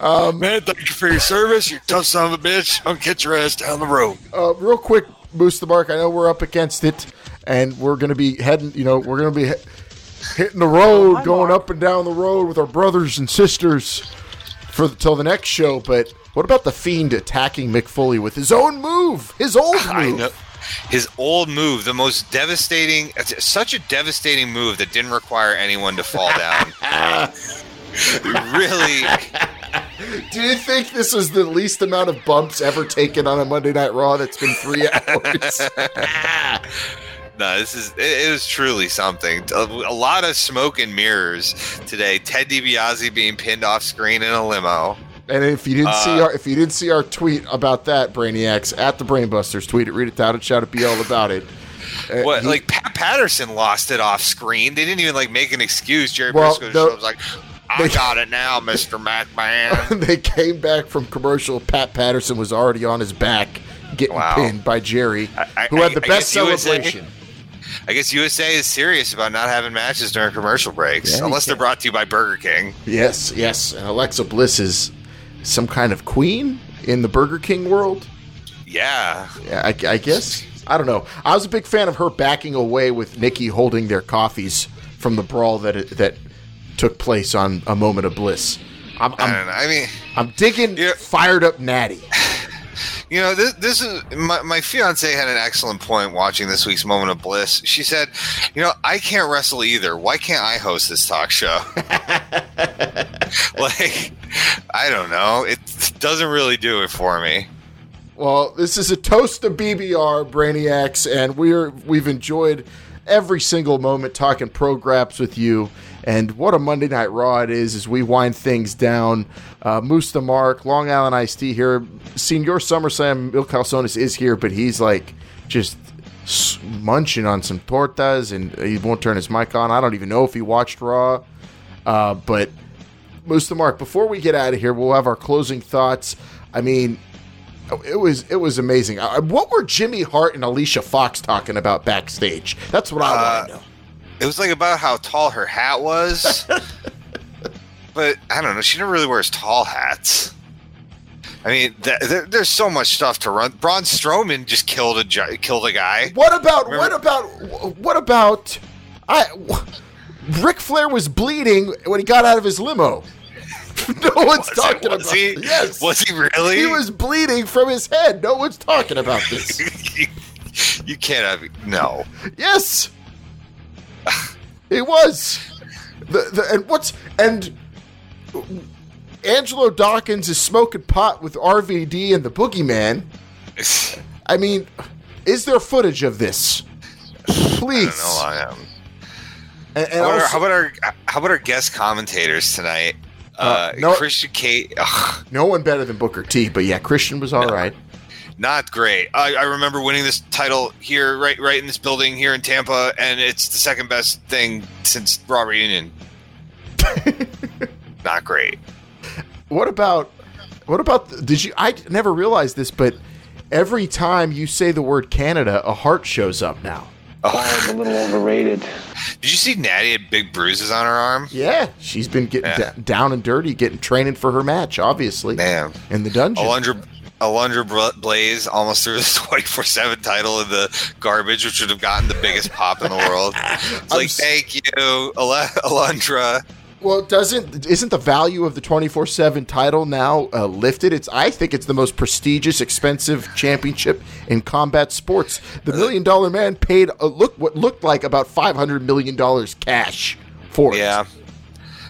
Man, thank you for your service. You tough son of a bitch. I'll get your ass down the road. Real quick, Moose the Mark. I know we're up against it, and we're going to be heading. You know, we're going to be hitting the road, going up and down the road with our brothers and sisters for till the next show. But what about the Fiend attacking Mick Foley with his own move? His old move. I know. His old move, the most devastating. Such a devastating move that didn't require anyone to fall down. Really. Do you think this is the least amount of bumps ever taken on a Monday Night Raw that's been 3 hours? No, it was truly something. A lot of smoke and mirrors today. Ted DiBiase being pinned off screen in a limo. And if you didn't see our tweet about that, Brainiacs, at the Brainbusters, tweet it, read it out, and shout it, be all about it. Like Pat Patterson lost it off screen. They didn't even like make an excuse. Jerry Briscoe was like, I got it now, Mr. McMahon. They came back from commercial. Pat Patterson was already on his back getting pinned by Jerry, who had the best celebration. I guess USA is serious about not having matches during commercial breaks, unless they're brought to you by Burger King. Yes, yes. And Alexa Bliss is some kind of queen in the Burger King world. Yeah. I guess. I don't know. I was a big fan of her backing away with Nikki holding their coffees from the brawl that took place on A Moment of Bliss. I don't know. I mean, I'm digging fired up Natty. You know, this is my fiance had an excellent point watching this week's Moment of Bliss. She said, you know, I can't wrestle either. Why can't I host this talk show? Like, I don't know. It doesn't really do it for me. Well, this is a toast to BBR, Brainiacs, and we've enjoyed every single moment talking pro graps with you. And what a Monday Night Raw it is as we wind things down. Moose the Mark, Long Island Iced Tea here. Senor SummerSlam, Il Calzones is here, but he's like just munching on some tortas and he won't turn his mic on. I don't even know if he watched Raw. But Moose the Mark, before we get out of here, we'll have our closing thoughts. I mean, it was amazing. What were Jimmy Hart and Alicia Fox talking about backstage? That's what I want to know. It was like about how tall her hat was. But I don't know. She never really wears tall hats. I mean, there's so much stuff to run. Braun Strowman just killed a guy. What about? Ric Flair was bleeding when he got out of his limo. No one's talking about this. Yes. Was he really? He was bleeding from his head. No one's talking about this. You can't have... No. Yes. He was. And Angelo Dawkins is smoking pot with RVD and the Boogeyman. I mean, is there footage of this? Please. I don't know. How about our guest commentators tonight? Christian Cage. No one better than Booker T, but yeah, Christian was all right. Not great. I remember winning this title here, right in this building here in Tampa, and it's the second best thing since Raw Reunion. Not great. What about? Did you? I never realized this, but every time you say the word Canada, a heart shows up now. It's a little overrated. Did you see Natty had big bruises on her arm? Yeah, she's been getting down and dirty, training for her match, obviously. Damn. In the dungeon. Alundra Blaze almost threw this 24/7 title in the garbage, which would have gotten the biggest pop in the world. It's like, thank you, Alundra. Well, isn't the value of the 24/7 title now lifted? I think it's the most prestigious, expensive championship in combat sports. The $1 Million Man paid what looked like about $500 million cash for it. Yeah.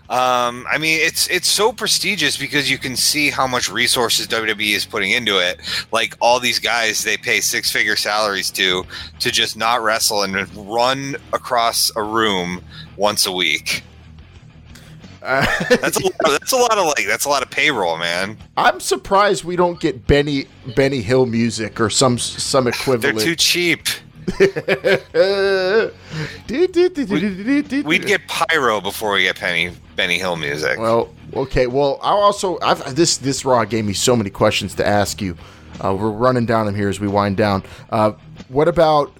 I mean, it's so prestigious because you can see how much resources WWE is putting into it. Like all these guys, they pay six-figure salaries to just not wrestle and run across a room once a week. That's a lot of payroll, man. I'm surprised we don't get Benny Hill music or some equivalent. They're too cheap. We'd get pyro before we get Benny Hill music. Well, okay. Well, this Raw gave me so many questions to ask you. We're running down them here as we wind down. What about?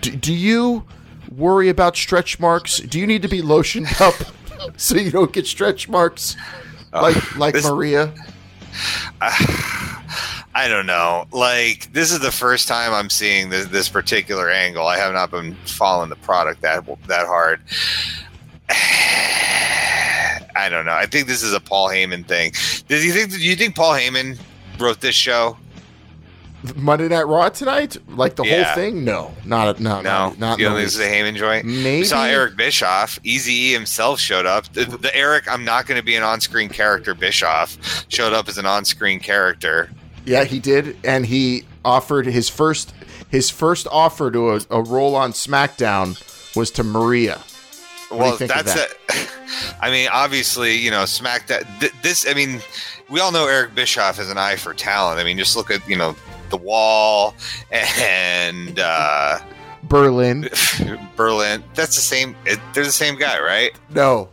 Do you worry about stretch marks? Do you need to be lotioned up so you don't get stretch marks like Maria? I don't know. Like, this is the first time I'm seeing this particular angle. I have not been following the product that hard. I don't know. I think this is a Paul Heyman thing. Do you think Paul Heyman wrote this show? Monday Night Raw tonight? Like the whole thing? No. Not. You don't think this is a Heyman joint? Maybe. We saw Eric Bischoff. Eazy-E himself showed up. The Eric, I'm not going to be an on-screen character, Bischoff, showed up as an on-screen character. Yeah, he did, and he offered his first offer to a role on SmackDown was to Maria. Well, that's it. I mean, obviously, you know, SmackDown. I mean, we all know Eric Bischoff has an eye for talent. I mean, just look at, you know, The Wall and Berlin. Berlin. That's the same. They're the same guy, right? No.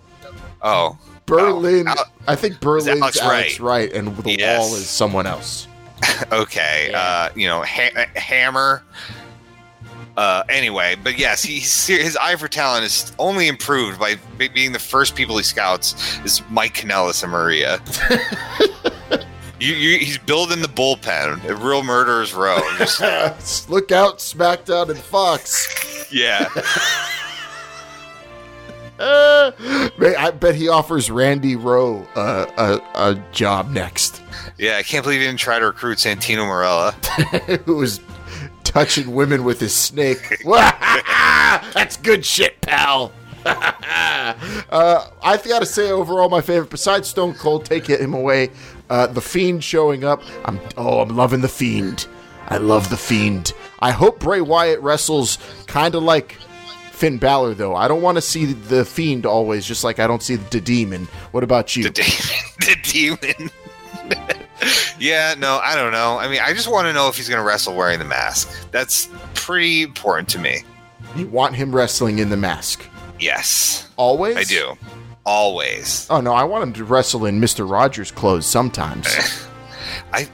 Oh. Berlin. Oh. I think Berlin's Alex Wright and The Wall is someone else. Okay. Yeah. Hammer. Anyway, but yes, his eye for talent is only improved by being the first people he scouts is Mike Kanellis and Maria. He's building the bullpen, a real murderer's row. Look out, SmackDown and Fox. Yeah. I bet he offers Randy Rowe a job next. Yeah, I can't believe he didn't try to recruit Santino Marella, who was touching women with his snake. That's good shit, pal. I've got to say, overall, my favorite, besides Stone Cold, take him away. The Fiend showing up. I'm loving the Fiend. I love the Fiend. I hope Bray Wyatt wrestles kind of like Finn Balor, though. I don't want to see the Fiend always, just like I don't see the Demon. What about you? The Demon. Yeah, no, I don't know. I mean, I just want to know if he's going to wrestle wearing the mask. That's pretty important to me. You want him wrestling in the mask? Yes. Always? I do. Always. Oh, no, I want him to wrestle in Mr. Rogers' clothes sometimes.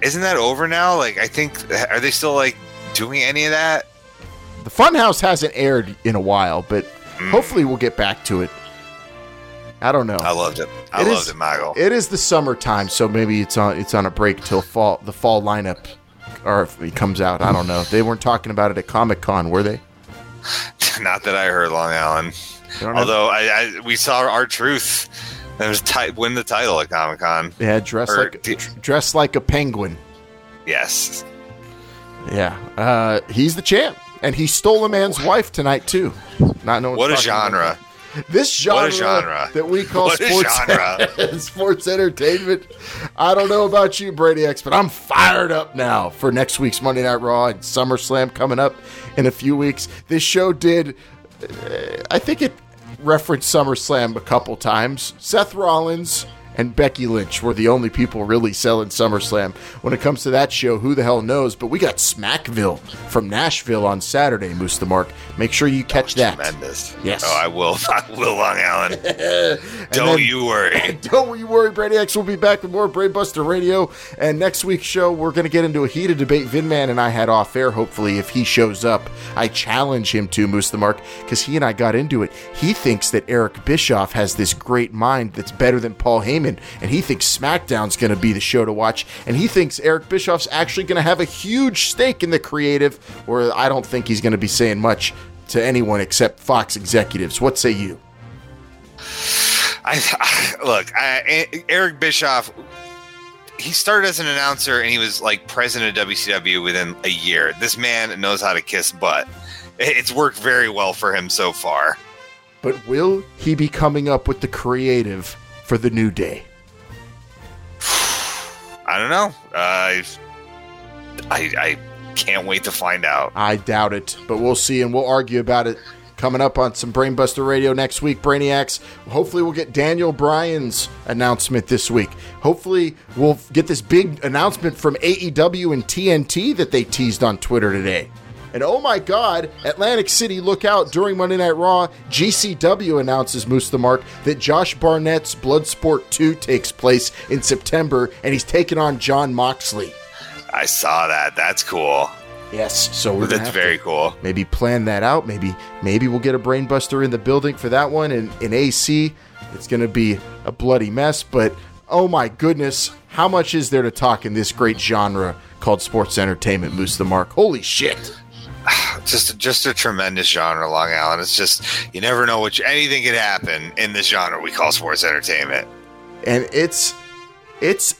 Isn't that over now? Like, I think, are they still, like, doing any of that? The Funhouse hasn't aired in a while, but hopefully we'll get back to it. I don't know. I loved it. I loved it, Michael. It is the summertime, so maybe it's on a break till fall. The fall lineup, or if it comes out, I don't know. They weren't talking about it at Comic-Con, were they? Not that I heard, Long Island. Although we saw R-Truth win the title at Comic-Con. Yeah, dressed like a penguin. Yes. Yeah, he's the champ, and he stole a man's wife tonight too. Not knowing what a genre. This genre that we call sports entertainment. I don't know about you, Brainiacs, but I'm fired up now for next week's Monday Night Raw and SummerSlam coming up in a few weeks. This show did, I think it referenced SummerSlam a couple times. Seth Rollins and Becky Lynch were the only people really selling SummerSlam. When it comes to that show, who the hell knows? But we got Smackville from Nashville on Saturday, Moose the Mark. Make sure you catch that. Tremendous. Yes. Oh, I will, Long Island. Don't you worry. Don't you worry, Brainiacs. We'll be back with more Brainbuster Radio. And next week's show, we're going to get into a heated debate Vin Man and I had off air. Hopefully, if he shows up, I challenge him to, Moose the Mark, because he and I got into it. He thinks that Eric Bischoff has this great mind that's better than Paul Heyman. And he thinks SmackDown's going to be the show to watch. And he thinks Eric Bischoff's actually going to have a huge stake in the creative, or I don't think he's going to be saying much to anyone except Fox executives. What say you? Eric Bischoff, he started as an announcer and he was like president of WCW within a year. This man knows how to kiss butt. It's worked very well for him so far. But will he be coming up with the creative for the New Day? I don't know. I can't wait to find out. I doubt it, but we'll see, and we'll argue about it coming up on some Brainbuster Radio next week, Brainiacs. Hopefully we'll get Daniel Bryan's announcement this week. Hopefully we'll get this big announcement from AEW and TNT that they teased on Twitter today. And oh my God, Atlantic City, look out. During Monday Night Raw, GCW announces, Moose the Mark, that Josh Barnett's Bloodsport 2 takes place in September, and he's taking on Jon Moxley. I saw that. That's cool. Yes, so we're that's very cool. Maybe plan that out. Maybe we'll get a Brainbuster in the building for that one. And in AC, it's going to be a bloody mess. But oh my goodness, how much is there to talk in this great genre called sports entertainment, Moose the Mark? Holy shit. Just a tremendous genre, Long Island. It's just, you never know anything could happen in this genre we call sports entertainment. And it's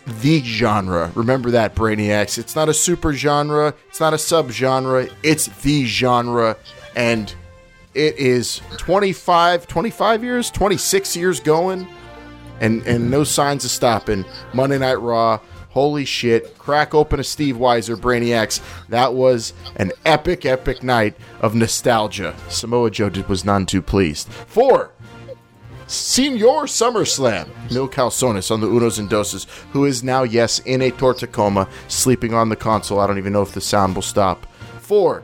the genre. Remember that, Brainiacs. It's not a super genre. It's not a subgenre. It's the genre. And it is 26 years going and no signs of stopping. Monday Night Raw. Holy shit. Crack open a Steve Weiser, Brainiacs. That was an epic, epic night of nostalgia. Samoa Joe was none too pleased. For Senior SummerSlam. Mil Calzones on the Unos and Doses, who is now, yes, in a torta coma, sleeping on the console. I don't even know if the sound will stop. 4,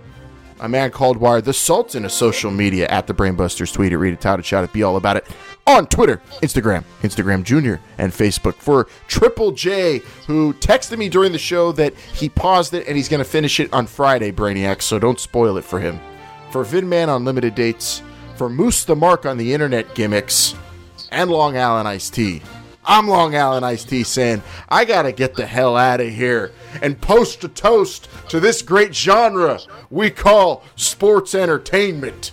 a man called Wire, the Sultan of social media, at the Brainbusters. Tweet it, read it, tout it, shout it, be all about it. On Twitter, Instagram Junior, and Facebook for Triple J, who texted me during the show that he paused it and he's going to finish it on Friday, Brainiac, so don't spoil it for him. For VinMan on limited dates, for Moose the Mark on the internet gimmicks, and Long Island Iced Tea. I'm Long Island Iced Tea saying, I gotta get the hell out of here and post a toast to this great genre we call sports entertainment.